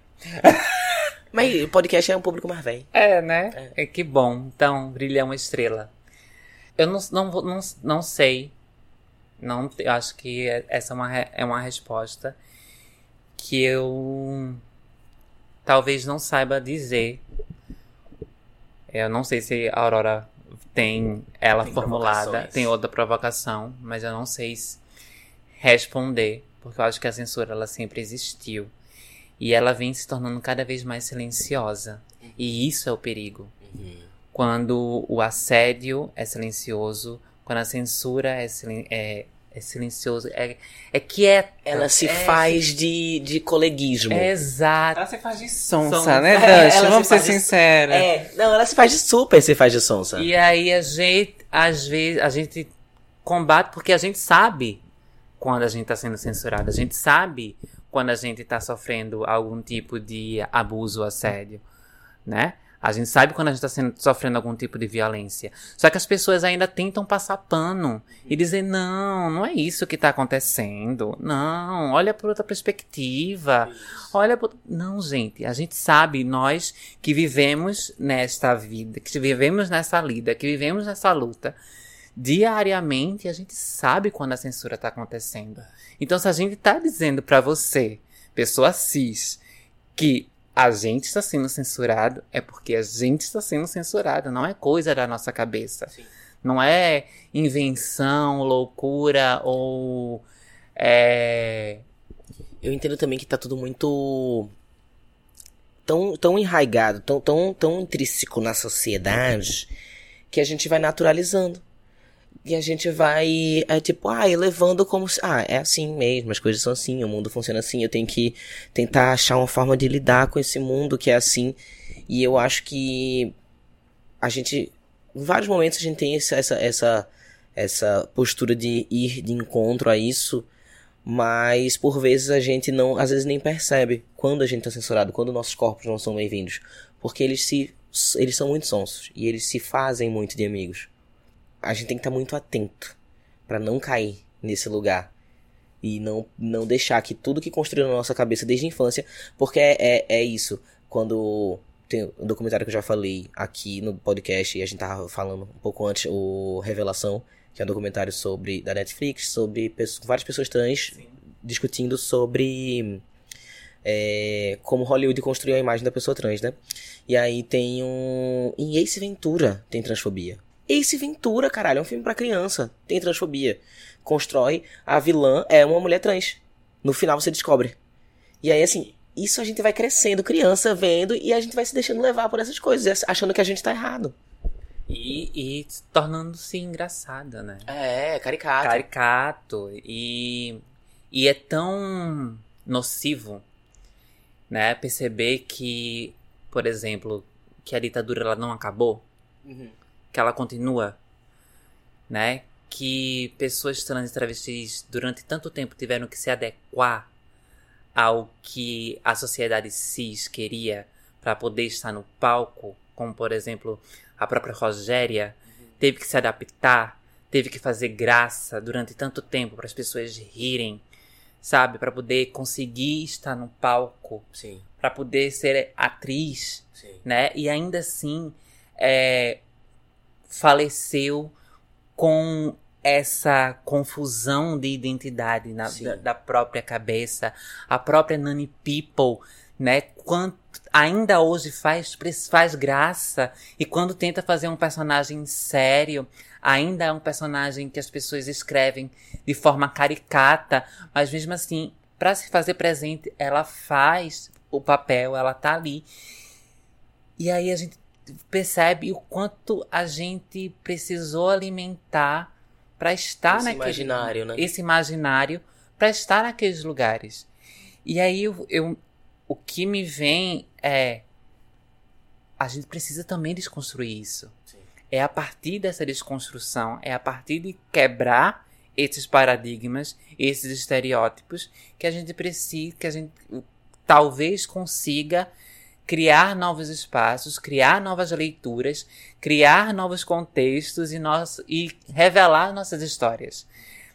Mas o podcast é um público mais velho. É, né? É. É, que bom. Então, brilha uma estrela. Eu não, não, não, não sei. Não, eu acho que essa é uma, é uma resposta que eu talvez não saiba dizer. Eu não sei se a Aurora tem ela tem formulada, tem outra provocação, mas eu não sei se responder, porque eu acho que a censura ela sempre existiu. E ela vem se tornando cada vez mais silenciosa. E isso é o perigo. Uhum. Quando o assédio é silencioso, Quando a censura é, silen- é, é silenciosa, é, é quieta. Ela se é, faz de, de coleguismo. É, exato. Ela se faz de sonsa, sonsa. né, Dante? É, Vamos se ser sinceros. De... É. Não, ela se faz de super, se faz de sonsa. E aí a gente, às vezes, a gente combate porque a gente sabe quando a gente tá sendo censurado. A gente sabe quando a gente tá sofrendo algum tipo de abuso, assédio, né? A gente sabe quando a gente tá sendo, sofrendo algum tipo de violência. Só que as pessoas ainda tentam passar pano e dizer, não, não é isso que tá acontecendo. Não, olha por outra perspectiva. Olha por... Não, gente, a gente sabe, nós que vivemos nesta vida, que vivemos nessa lida, que vivemos nessa luta, diariamente a gente sabe quando a censura tá acontecendo. Então, se a gente tá dizendo pra você, pessoa cis, que... a gente está sendo censurado, é porque a gente está sendo censurado, não é coisa da nossa cabeça. Sim. Não é invenção, loucura ou... É... Eu entendo também que tá tudo muito... Tão, tão enraizado, tão, tão, tão intrínseco na sociedade, que a gente vai naturalizando. E a gente vai, é, tipo, ah, elevando como se... Ah, é assim mesmo, as coisas são assim, o mundo funciona assim. Eu tenho que tentar achar uma forma de lidar com esse mundo que é assim. E eu acho que a gente... Em vários momentos a gente tem essa, essa, essa, essa postura de ir de encontro a isso. Mas, por vezes, a gente não... Às vezes nem percebe quando a gente tá censurado, quando nossos corpos não são bem-vindos. Porque eles, se, eles são muito sonsos. E eles se fazem muito de amigos. A gente tem que estar muito atento pra não cair nesse lugar. E não, não deixar que tudo que construiu na nossa cabeça desde a infância... Porque é, é, é isso. Quando... Tem um documentário que eu já falei aqui no podcast. E a gente tava falando um pouco antes. O Revelação. Que é um documentário sobre, da Netflix. Sobre pessoas, várias pessoas trans. Sim. Discutindo sobre... É, como Hollywood construiu a imagem da pessoa trans, né? E aí tem um... Em Ace Ventura tem transfobia. Ace Ventura, caralho, é um filme pra criança. Tem transfobia. Constrói, a vilã é uma mulher trans. No final você descobre. E aí, assim, isso a gente vai crescendo, criança, vendo, e a gente vai se deixando levar por essas coisas, achando que a gente tá errado. E, e tornando-se engraçada, né? É, caricato. Caricato. E, e é tão nocivo, né? Perceber que, por exemplo, que a ditadura ela não acabou. Uhum. Que ela continua, né? Que pessoas trans e travestis durante tanto tempo tiveram que se adequar ao que a sociedade cis queria para poder estar no palco, como, por exemplo, a própria Rogéria, uhum. Teve que se adaptar, teve que fazer graça durante tanto tempo para as pessoas rirem, sabe? Para poder conseguir estar no palco, para poder ser atriz, sim, né? E ainda assim, é... faleceu com essa confusão de identidade na, da, da própria cabeça. A própria Nani People, né? Quanto, ainda hoje faz, faz graça. E quando tenta fazer um personagem sério, ainda é um personagem que as pessoas escrevem de forma caricata. Mas mesmo assim, para se fazer presente, ela faz o papel, ela tá ali. E aí a gente percebe o quanto a gente precisou alimentar para estar esse naquele imaginário, né? Esse imaginário para estar naqueles lugares. E aí eu, eu, o que me vem é a gente precisa também desconstruir isso. Sim. É a partir dessa desconstrução, é a partir de quebrar esses paradigmas, esses estereótipos que a gente precisa, que a gente talvez consiga criar novos espaços, criar novas leituras, criar novos contextos e, nosso, e revelar nossas histórias.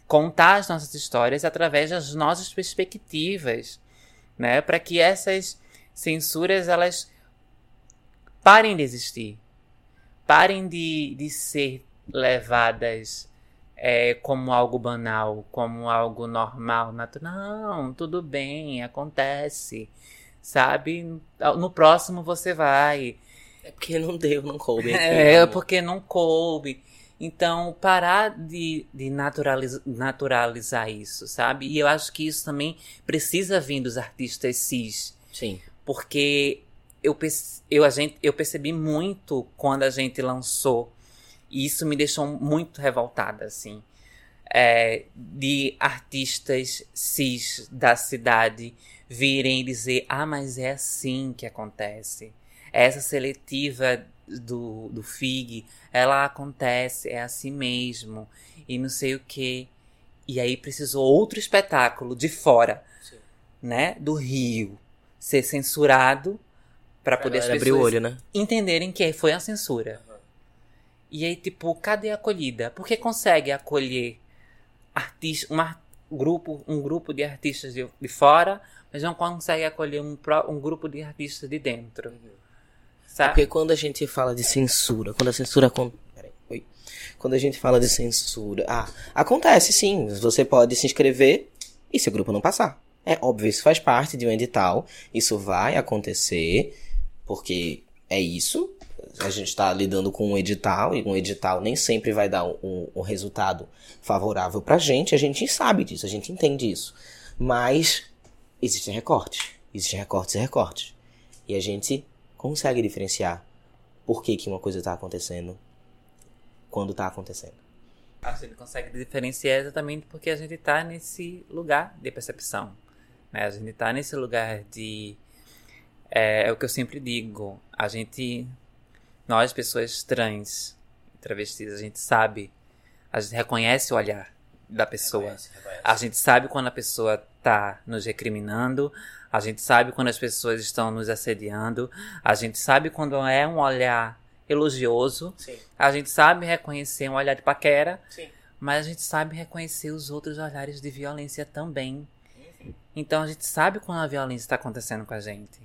Contar as nossas histórias através das nossas perspectivas, né? Para que essas censuras elas parem de existir, parem de, de ser levadas é, como algo banal, como algo normal, natural. Não, tudo bem, acontece. Sabe? No próximo você vai. É porque não deu, não coube. É, é porque não coube. Então, parar de, de naturaliza, naturalizar isso, sabe? E eu acho que isso também precisa vir dos artistas cis. Sim. Porque eu, eu, a gente, eu percebi muito quando a gente lançou E isso me deixou muito revoltada, assim. É, de artistas cis da cidade virem e dizer: ah, mas é assim que acontece. Essa seletiva do, do F I G, ela acontece, é assim mesmo. E não sei o quê. E aí precisou outro espetáculo de fora, sim, né, do Rio, ser censurado para poder as pessoas abrir o olho, né, entenderem que foi a censura. Uhum. E aí, tipo, cadê a acolhida? Porque consegue acolher artista, uma, grupo, um grupo de artistas de, de fora, mas não consegue acolher um, um grupo de artistas de dentro. Uhum. Sabe? Porque quando a gente fala de censura, quando a censura acontece... Quando a gente fala de censura... Ah, acontece sim. Você pode se inscrever e seu grupo não passar. É óbvio, isso faz parte de um edital. Isso vai acontecer, porque é isso. A gente está lidando com um edital, e um edital nem sempre vai dar um, um resultado favorável pra gente. A gente sabe disso, a gente entende isso. Mas existem recortes. Existem recortes e recortes. E a gente consegue diferenciar por que, que uma coisa está acontecendo quando tá acontecendo. A gente consegue diferenciar exatamente porque a gente tá nesse lugar de percepção, né? A gente tá nesse lugar de... É, é o que eu sempre digo, a gente... Nós, pessoas trans, travestis, a gente sabe, a gente reconhece o olhar da pessoa. Reconhece, reconhece. A gente sabe quando a pessoa tá nos recriminando, a gente sabe quando as pessoas estão nos assediando, a gente sabe quando é um olhar elogioso. Sim. A gente sabe reconhecer um olhar de paquera. Sim. Mas a gente sabe reconhecer os outros olhares de violência também. Sim. Então a gente sabe quando a violência está acontecendo com a gente,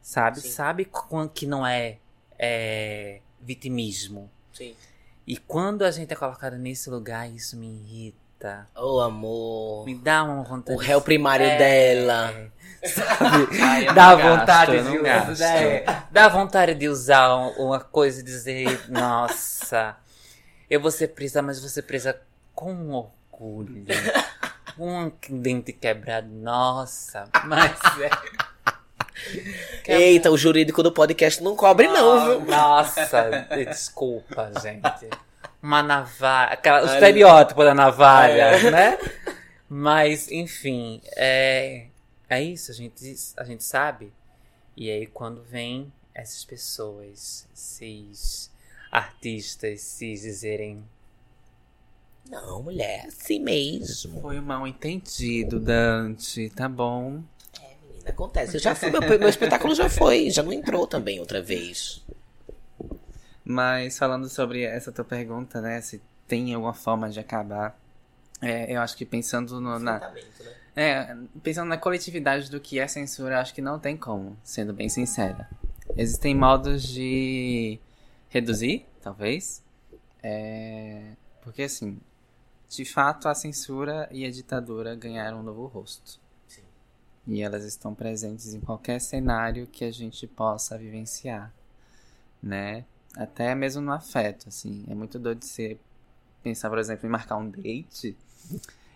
sabe? Sim. Sabe quando que não é, é vitimismo. Sim. E quando a gente é colocado nesse lugar, isso me irrita. Oh, amor, me dá uma vontade. O réu primário é... dela. Sabe? Ai, dá, vontade gasto, de usar, é, dá vontade de usar uma coisa e dizer: nossa, eu vou ser presa, mas vou ser presa com orgulho, um dente quebrado, nossa, mas é. Eita, o jurídico do podcast não cobre, não, não, viu? Nossa, desculpa, gente. Uma navalha, aquela, o estereótipo da navalha, né? Mas, enfim, é. É isso, a gente, a gente sabe. E aí quando vem essas pessoas, esses artistas, se dizerem: não, mulher, é assim mesmo. Foi um mal entendido, Dante, tá bom. É, menina, acontece. Eu já fui, meu, meu espetáculo já foi, já não entrou também outra vez. Mas falando sobre essa tua pergunta, né, se tem alguma forma de acabar, é, eu acho que pensando no... na... né? É, pensando na coletividade do que é censura, acho que não tem como, sendo bem sincera. Existem modos de reduzir, talvez. É, porque, assim, de fato, a censura e a ditadura ganharam um novo rosto. Sim. E elas estão presentes em qualquer cenário que a gente possa vivenciar, né? Até mesmo no afeto, assim. É muito doido você pensar, por exemplo, em marcar um date...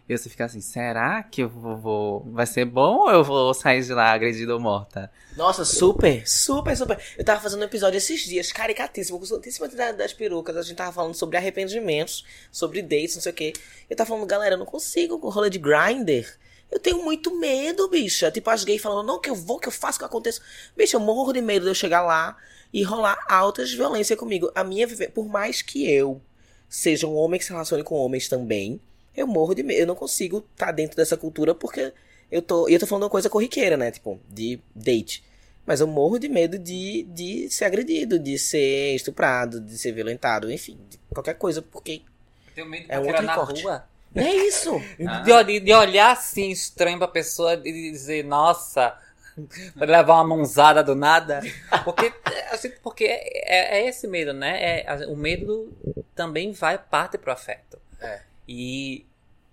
E você fica assim: será que eu vou, vou... vai ser bom ou eu vou sair de lá agredida ou morta? Nossa, super, super, super. Eu tava fazendo um episódio esses dias, caricatíssimo, com das perucas. A gente tava falando sobre arrependimentos, sobre dates, não sei o quê. Eu tava falando: galera, eu não consigo com rolê de Grindr. Eu tenho muito medo, bicha. Tipo, as gays falando: não, que eu vou, que eu faço, que eu aconteço. Bicha, eu morro de medo de eu chegar lá e rolar altas violências comigo. A minha vivência, por mais que eu seja um homem que se relacione com homens também... Eu morro de medo, eu não consigo estar tá dentro dessa cultura porque eu tô... E eu tô falando uma coisa corriqueira, né? Tipo, de date. Mas eu morro de medo de, de ser agredido, de ser estuprado, de ser violentado, enfim, de qualquer coisa, porque... Eu tenho medo de é um outro na recorte. Rua. Não é isso! Ah. De, de olhar assim estranho pra pessoa e dizer: nossa, vai levar uma mãozada do nada. Porque, assim, porque é, é esse medo, né? É, o medo também vai parte pro afeto. É. E,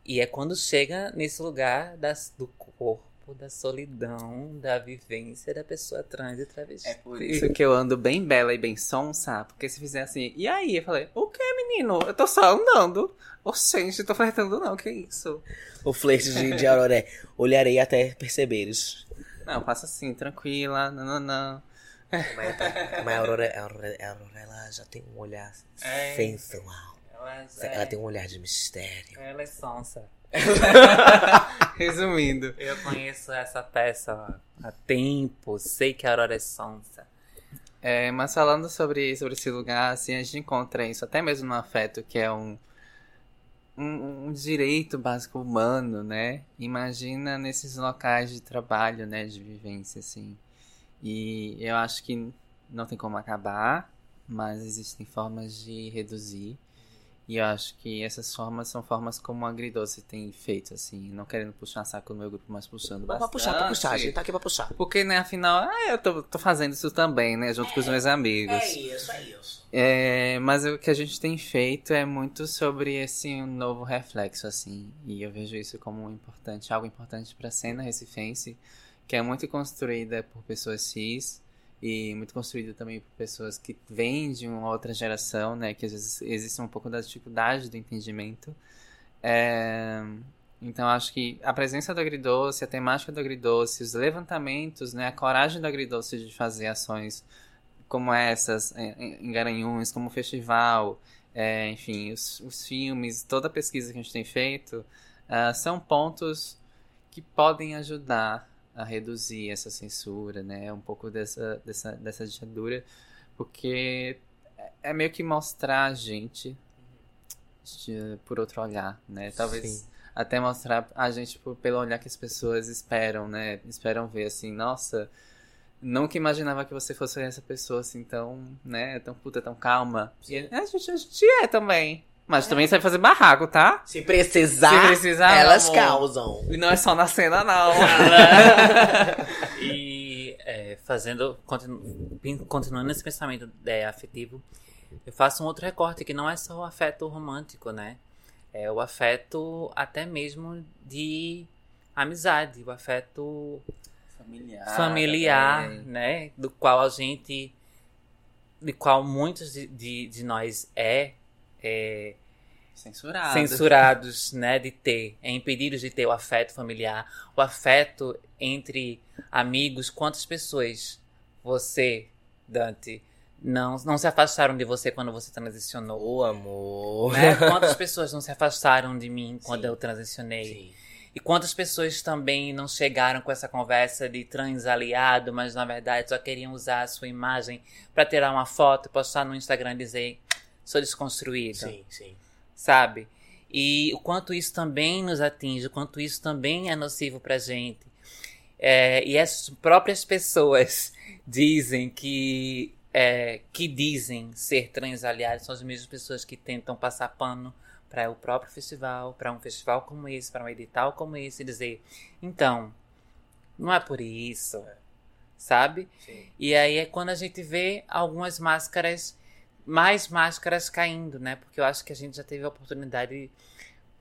e é quando chega nesse lugar das, do corpo, da solidão, da vivência da pessoa trans e travesti. É por isso que eu ando bem bela e bem sonsa, porque se fizer assim, e aí? Eu falei: o que, menino? Eu tô só andando. Oxente, eu tô flertando não, que isso? O flerte de, de Auroré. Olharei até perceberes. Não, passa assim, tranquila, não, não, não. Mas, tá, mas a, Aurora, a, Aurora, a Aurora, ela já tem um olhar é, sensual. Ela, já, ela tem um olhar de mistério. Ela é sonsa. Resumindo. Eu conheço essa peça há tempo, sei que a Aurora é sonsa. É, mas falando sobre, sobre esse lugar, assim, a gente encontra isso até mesmo no afeto, que é um, um, um direito básico humano, né? Imagina nesses locais de trabalho, né, de vivência, assim. E eu acho que não tem como acabar, mas existem formas de reduzir. E eu acho que essas formas são formas como o Agridoce tem feito, assim. Não querendo puxar saco no meu grupo, mas puxando bastante. Pra puxar, pra puxar. A gente tá aqui pra puxar. Porque, né, afinal, ah, eu tô, tô fazendo isso também, né? Junto é, com os meus amigos. É isso, é isso. É, mas o que a gente tem feito é muito sobre esse novo reflexo, assim. E eu vejo isso como importante, algo importante pra cena recifense, que é muito construída por pessoas cis. E muito construído também por pessoas que vêm de uma outra geração, né? Que às vezes existe um pouco da dificuldade do entendimento. É... Então, acho que a presença do Agridoce, a temática do Agridoce, os levantamentos, né? A coragem do Agridoce de fazer ações como essas, em Garanhuns, como o festival, é, enfim, os, os filmes, toda a pesquisa que a gente tem feito, uh, são pontos que podem ajudar a reduzir essa censura, né? Um pouco dessa, dessa, dessa ditadura, porque é meio que mostrar a gente de, por outro olhar, né? Talvez Sim. até mostrar a gente por, pelo olhar que as pessoas esperam, né? Esperam ver, assim, nossa, nunca imaginava que você fosse essa pessoa, assim, tão, né? Tão puta, tão calma. E a gente, a gente é também. Mas também é. Sabe fazer barraco, tá? Se precisar, Se precisar elas causam. E não é só na cena, não. E é, fazendo, continu, continuando esse pensamento é, afetivo, eu faço um outro recorte, que não é só o afeto romântico, né? É o afeto até mesmo de amizade, o afeto familiar, familiar né? Do qual a gente, de qual muitos de, de, de nós é, É, censurados. censurados, né, de ter, é impedidos de ter o afeto familiar, o afeto entre amigos. Quantas pessoas você, Dante, não, não se afastaram de você quando você transicionou? Ô, amor! Né? Quantas pessoas não se afastaram de mim quando Sim. eu transicionei? Sim. E quantas pessoas também não chegaram com essa conversa de trans aliado, mas na verdade só queriam usar a sua imagem para tirar uma foto, postar no Instagram e dizer... Sou desconstruída. Sim, sim. Sabe? E o quanto isso também nos atinge, o quanto isso também é nocivo pra gente. É, e as próprias pessoas dizem que, é, que dizem ser transalhadas são as mesmas pessoas que tentam passar pano para o próprio festival, para um festival como esse, para um edital como esse, e dizer, então, não é por isso, sabe? Sim. E aí é quando a gente vê algumas máscaras mais máscaras caindo, né? Porque eu acho que a gente já teve oportunidade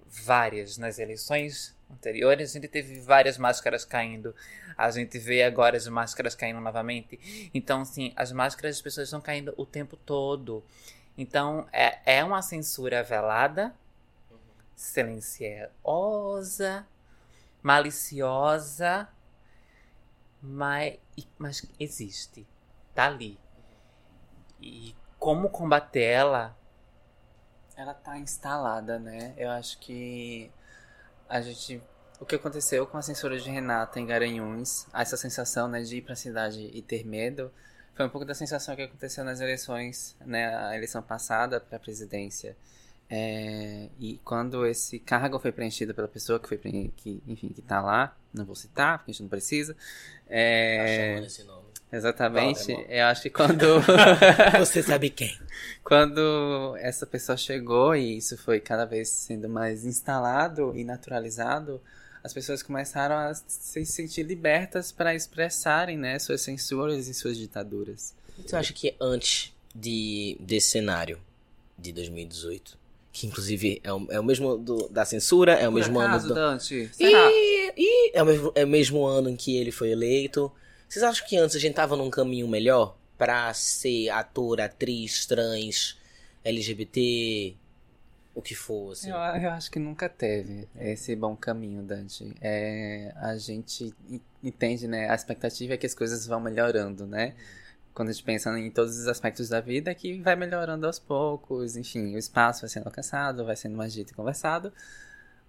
várias nas eleições anteriores, a gente teve várias máscaras caindo. A gente vê agora as máscaras caindo novamente. Então, assim, as máscaras das pessoas estão caindo o tempo todo. Então, é, é uma censura velada, silenciosa, maliciosa, mas, mas existe, tá ali. E como combater ela? Ela tá instalada, né? Eu acho que a gente... O que aconteceu com a censura de Renata em Garanhuns, essa sensação, né, de ir pra cidade e ter medo, foi um pouco da sensação que aconteceu nas eleições, né? A eleição passada pra presidência. É, e quando esse cargo foi preenchido pela pessoa que foi preen... que, enfim, que tá lá, não vou citar, porque a gente não precisa. É... Tá chamando esse nome. Exatamente, Valdemar. Eu acho que quando... Você sabe quem? Quando essa pessoa chegou e isso foi cada vez sendo mais instalado e naturalizado, as pessoas começaram a se sentir libertas para expressarem, né, suas censuras e suas ditaduras. Então, eu acho que antes de, desse cenário de dois mil e dezoito, que inclusive é o, é o mesmo do, da censura, é o Por mesmo acaso, ano... Do... Dante, será? E, e é, o mesmo, é o mesmo ano em que ele foi eleito... Vocês acham que antes a gente tava num caminho melhor pra ser ator, atriz, trans, L G B T, o que for, assim? Eu, eu acho que nunca teve esse bom caminho, Dante. É, a gente entende, né? A expectativa é que as coisas vão melhorando, né? quando a gente pensa em todos os aspectos da vida, que vai melhorando aos poucos, enfim, o espaço vai sendo alcançado, vai sendo mais dito e conversado,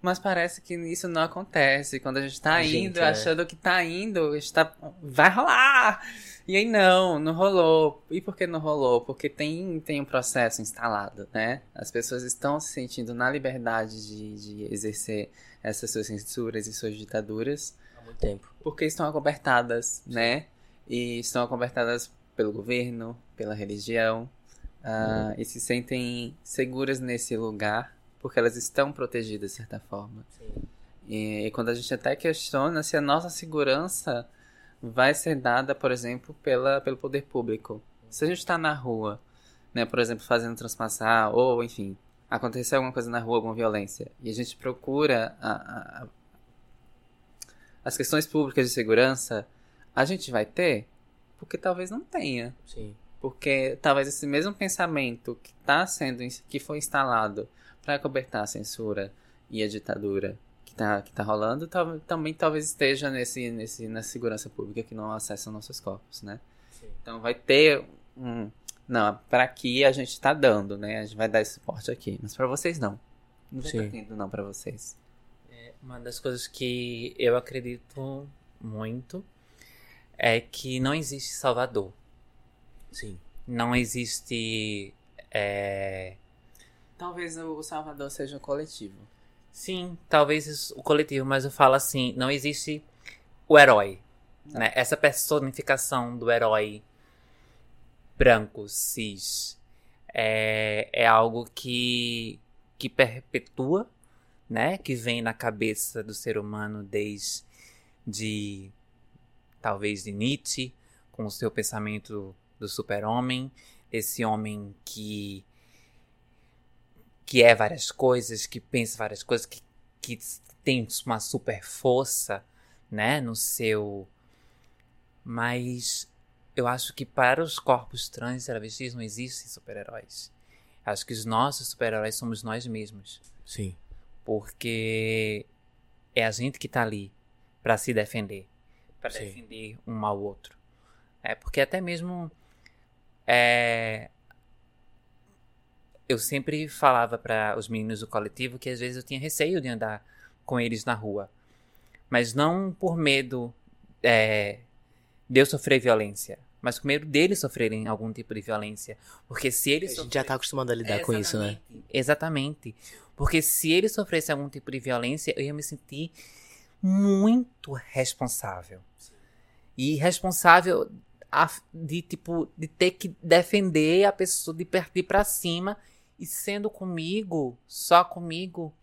mas parece que isso não acontece. Quando a gente tá gente, indo, é. achando que tá indo, está... vai rolar! E aí não, não rolou. E por que não rolou? Porque tem, tem um processo instalado, né? As pessoas estão se sentindo na liberdade de, de exercer essas suas censuras e suas ditaduras. Há muito tempo. Porque estão acobertadas, né? E estão acobertadas pelo governo, pela religião. Hum. Uh, e se sentem seguras nesse lugar. Porque elas estão protegidas, de certa forma. Sim. E, e quando a gente até questiona se a nossa segurança vai ser dada, por exemplo, pela, pelo poder público. Se a gente está na rua, né, por exemplo, fazendo transpassar, ou, enfim, aconteceu alguma coisa na rua, alguma violência, e a gente procura a, a, as questões públicas de segurança, a gente vai ter? Porque talvez não tenha. Sim. Porque talvez esse mesmo pensamento que, tá sendo, que foi instalado para cobertar a censura e a ditadura que tá, que tá rolando, tal, também talvez esteja nesse, nesse, na segurança pública que não acessa nossos corpos, né? Sim. Então vai ter um... Não, para aqui a gente tá dando, né? A gente vai dar esse suporte aqui. Mas para vocês não. Não tô entendendo não para vocês. É, uma das coisas que eu acredito muito é que não existe Salvador. Sim. Não existe... É... Talvez o Salvador seja um coletivo. Sim, talvez o coletivo, mas eu falo assim, não existe o herói, né? Essa personificação do herói branco, cis, é, é algo que, que perpetua, né? Que vem na cabeça do ser humano desde, de, talvez, de Nietzsche, com o seu pensamento do super-homem, esse homem que... que é várias coisas, que pensa várias coisas, que, que tem uma super força, né, no seu... Mas eu acho que para os corpos trans e travestis não existem super-heróis. Acho que os nossos super-heróis somos nós mesmos. Sim. Porque é a gente que tá ali para se defender, para defender um ao outro. É porque até mesmo... É... Eu sempre falava para os meninos do coletivo que às vezes eu tinha receio de andar com eles na rua. Mas não por medo é, de eu sofrer violência, mas com medo deles sofrerem algum tipo de violência. Porque se eles... A gente sofrer... já tá acostumado a lidar é, com isso, né? Exatamente. Porque se eles sofressem algum tipo de violência, eu ia me sentir muito responsável. Sim. E responsável a, de, tipo, de ter que defender a pessoa, de partir para cima... E sendo comigo, só comigo,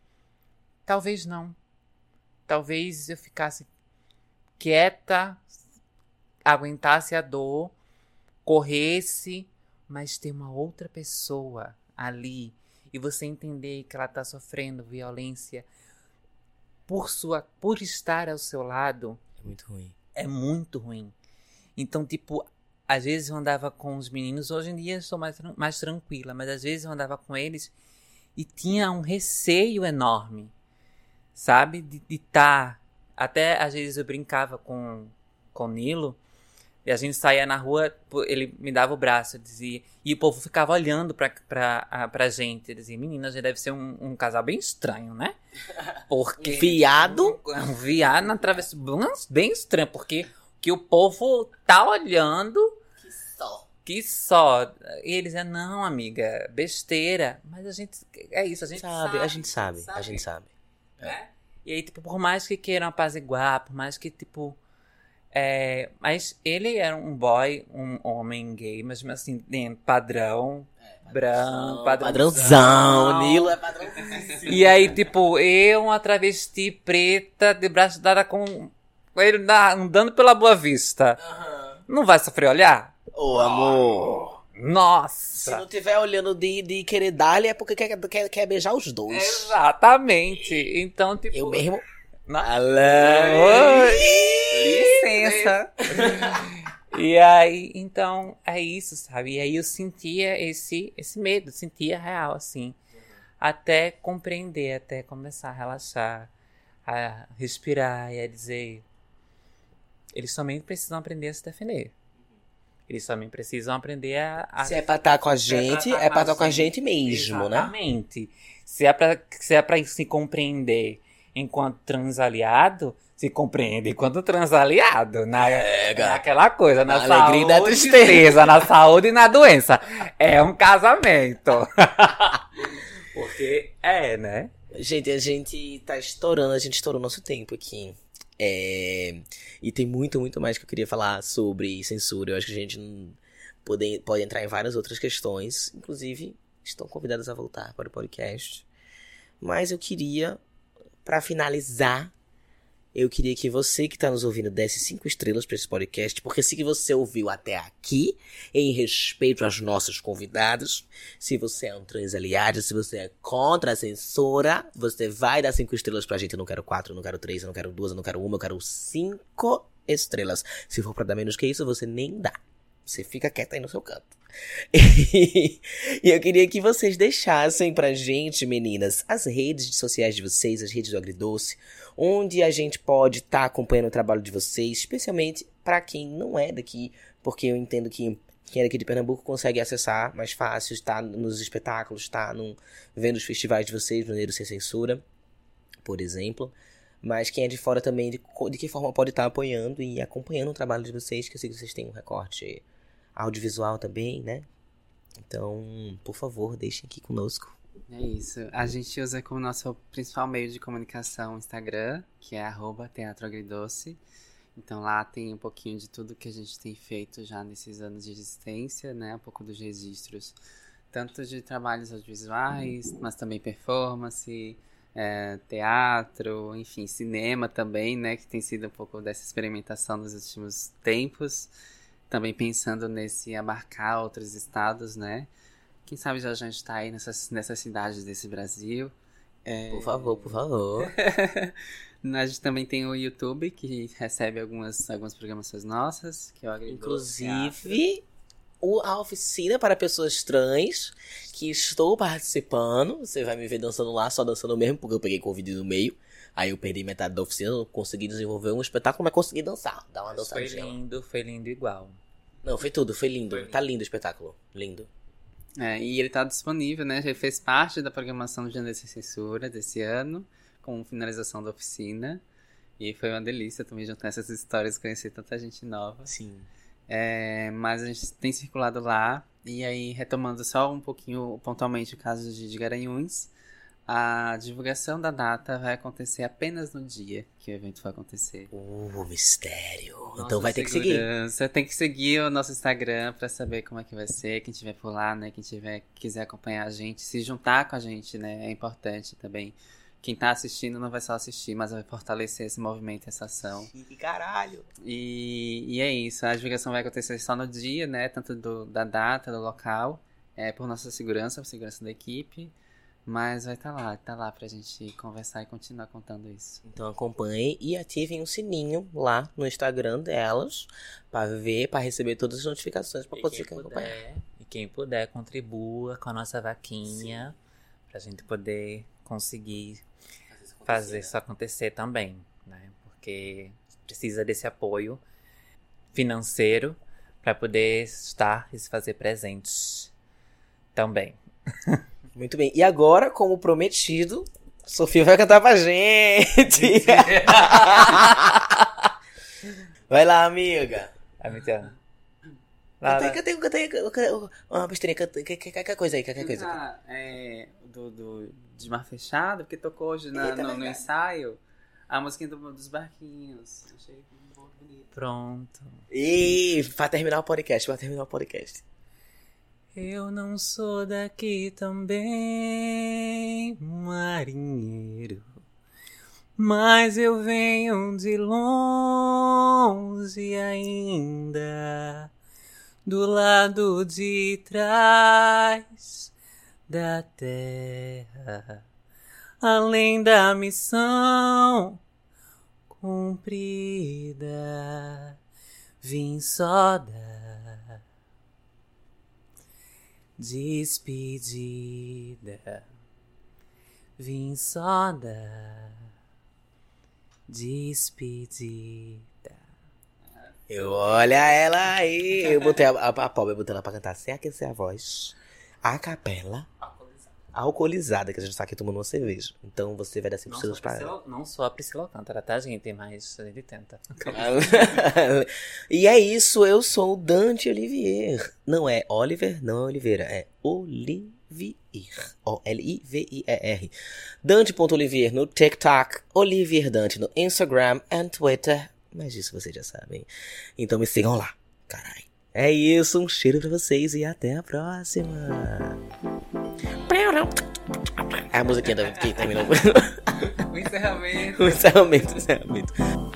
talvez não. Talvez eu ficasse quieta, aguentasse a dor, corresse, mas tem uma outra pessoa ali. E você entender que ela está sofrendo violência por, sua, por estar ao seu lado. É muito ruim. É muito ruim. Então, tipo... Às vezes eu andava com os meninos, hoje em dia eu sou mais, mais tranquila, mas às vezes eu andava com eles e tinha um receio enorme, sabe? De estar... Tá. Até às vezes eu brincava com, com o Nilo e a gente saía na rua, ele me dava o braço, dizia, e o povo ficava olhando pra, pra, pra gente, dizia, menina, já deve ser um, um casal bem estranho, né? Porque... viado, um viado na travessa, bem estranho, porque... Que o povo tá olhando. Que só. Que só. E eles é não, amiga, besteira. Mas a gente, é isso, a gente sabe. sabe a gente sabe, sabe, a gente sabe. É? E aí, tipo, por mais que queiram apaziguar, por mais que, tipo... É, mas ele era um boy, um homem gay, mas assim, padrão, é, branco, padrãozão, padrãozão, Nilo. É padrãozinho. E aí, tipo, eu, uma travesti preta, de braço dada com... Ele andando pela Boa Vista. Uhum. Não vai sofrer olhar? Ô, oh, amor. Nossa. Se não tiver olhando de, de querer dar-lhe, é porque quer, quer, quer beijar os dois. Exatamente. Então, tipo... Eu mesmo... Alô. Licença. E aí, então, é isso, sabe? E aí eu sentia esse, esse medo, sentia real, assim. Uhum. Até compreender, até começar a relaxar, a respirar e a dizer... Eles também precisam aprender a se defender. Eles também precisam aprender a... a se é pra estar com a gente, é pra estar com a gente mesmo, exatamente, né? Exatamente. Se é pra, se é pra se compreender enquanto transaliado, se compreende enquanto transaliado. Na, é, naquela coisa, na, na saúde, alegria e na tristeza, na saúde e na doença. É um casamento. Porque é, né? Gente, a gente tá estourando, a gente estourou nosso tempo aqui. É... E tem muito, muito mais que eu queria falar sobre censura. Eu acho que a gente pode, pode entrar em várias outras questões. Inclusive, estão convidados a voltar para o podcast. Mas eu queria, para finalizar, eu queria que você que está nos ouvindo desse cinco estrelas para esse podcast. Porque se você ouviu até aqui, em respeito aos nossos convidados, se você é um transaliado, se você é contra a censura, você vai dar cinco estrelas pra gente. Eu não quero quatro, eu não quero três, eu não quero duas, eu não quero uma, eu quero cinco estrelas. Se for pra dar menos que isso, você nem dá. Você fica quieto aí no seu canto. E eu queria que vocês deixassem pra gente, meninas, as redes sociais de vocês, as redes do Agridoce, onde a gente pode estar tá acompanhando o trabalho de vocês, especialmente pra quem não é daqui, porque eu entendo que quem é daqui de Pernambuco consegue acessar mais fácil, tá nos espetáculos, tá no, vendo os festivais de vocês, no Janeiro Sem Censura, por exemplo. Mas quem é de fora também, de, de que forma pode estar tá apoiando e acompanhando o trabalho de vocês, que eu sei que vocês têm um recorte audiovisual também, né? Então, por favor, deixem aqui conosco. É isso. A gente usa como nosso principal meio de comunicação o Instagram, que é arroba Teatro Agridoce. Então lá tem um pouquinho de tudo que a gente tem feito já nesses anos de existência, né? Um pouco dos registros, tanto de trabalhos audiovisuais, mas também performance, é, teatro, enfim, cinema também, né? Que tem sido um pouco dessa experimentação nos últimos tempos. Também pensando nesse abarcar outros estados, né? Quem sabe já a gente tá aí nessas, nessas cidades desse Brasil. É... Por favor, por favor. A gente também tem o YouTube, que recebe algumas, algumas programações nossas. Que eu Inclusive, o, a oficina para pessoas trans, que estou participando. Você vai me ver dançando lá, só dançando mesmo, porque eu peguei Covid no meio. Aí eu perdi metade da oficina, não consegui desenvolver um espetáculo, mas consegui dançar. Dar uma dançada. Foi lindo, foi lindo igual. Não, foi tudo, foi lindo. Foi lindo. Tá lindo o espetáculo, lindo. É, e ele tá disponível, né? Já fez parte da programação do Janeiro Sem Censura desse ano, com finalização da oficina. E foi uma delícia também juntar essas histórias, conhecer tanta gente nova. Sim. É, mas a gente tem circulado lá. E aí, retomando só um pouquinho, pontualmente, o caso de, de Garanhuns, a divulgação da data vai acontecer apenas no dia que o evento vai acontecer. Uh, mistério. Nossa, então vai ter que seguir. Você tem que seguir o nosso Instagram pra saber como é que vai ser. Quem tiver por lá, né? Quem tiver, quiser acompanhar a gente, se juntar com a gente, né? É importante também. Quem tá assistindo não vai só assistir, mas vai fortalecer esse movimento, essa ação. Que caralho! E, e é isso. A divulgação vai acontecer só no dia, né? Tanto do, da data, do local, é, por nossa segurança, por segurança da equipe. Mas vai estar tá lá, tá lá pra gente conversar e continuar contando isso. Então acompanhem e ativem o sininho lá no Instagram delas pra ver, pra receber todas as notificações, pra poder acompanhar. E quem puder, contribua com a nossa vaquinha. Sim. Pra gente poder conseguir fazer isso acontecer, fazer isso acontecer também, né? Porque precisa desse apoio financeiro pra poder estar e se fazer presentes também. Muito bem. E agora, como prometido, Sofia vai cantar pra gente. Vai lá, amiga. Tá me entendendo? Cantei, cantei, cantei. Uma besteirinha, cantei. Qualquer coisa aí, qualquer coisa. Ah, é. Do, do, de Mar Fechado, porque tocou hoje na, Eita, no, no ensaio a musiquinha do, dos barquinhos. Achei muito bonito. Pronto. E vai terminar o podcast, vai terminar o podcast. Eu não sou daqui também, marinheiro, mas eu venho de longe ainda, do lado de trás da terra, além da missão cumprida, vim só dar despedida, vim só dar despedida. Eu, olha ela aí. Eu botei a, a, a pobre, eu botei ela pra cantar sem aquecer a voz. A capela. Alcoolizada. Alcoolizada, que a gente tá aqui tomando uma cerveja. Então você vai dar cinco estrelas pra ela. Não só a Priscila Alcântara, tá, gente? Mas ele tenta. E é isso, eu sou o Dante Olivier. Não é Oliver, não é Oliveira, é Olivier. O-L-I-V-I-E-R. Dante.Olivier no TikTok, Olivier Dante no Instagram e Twitter. Mas disso vocês já sabem. Então me sigam lá. Caralho. É isso, um cheiro pra vocês e até a próxima. A musiquinha da... que terminou. O encerramento. O encerramento, o encerramento.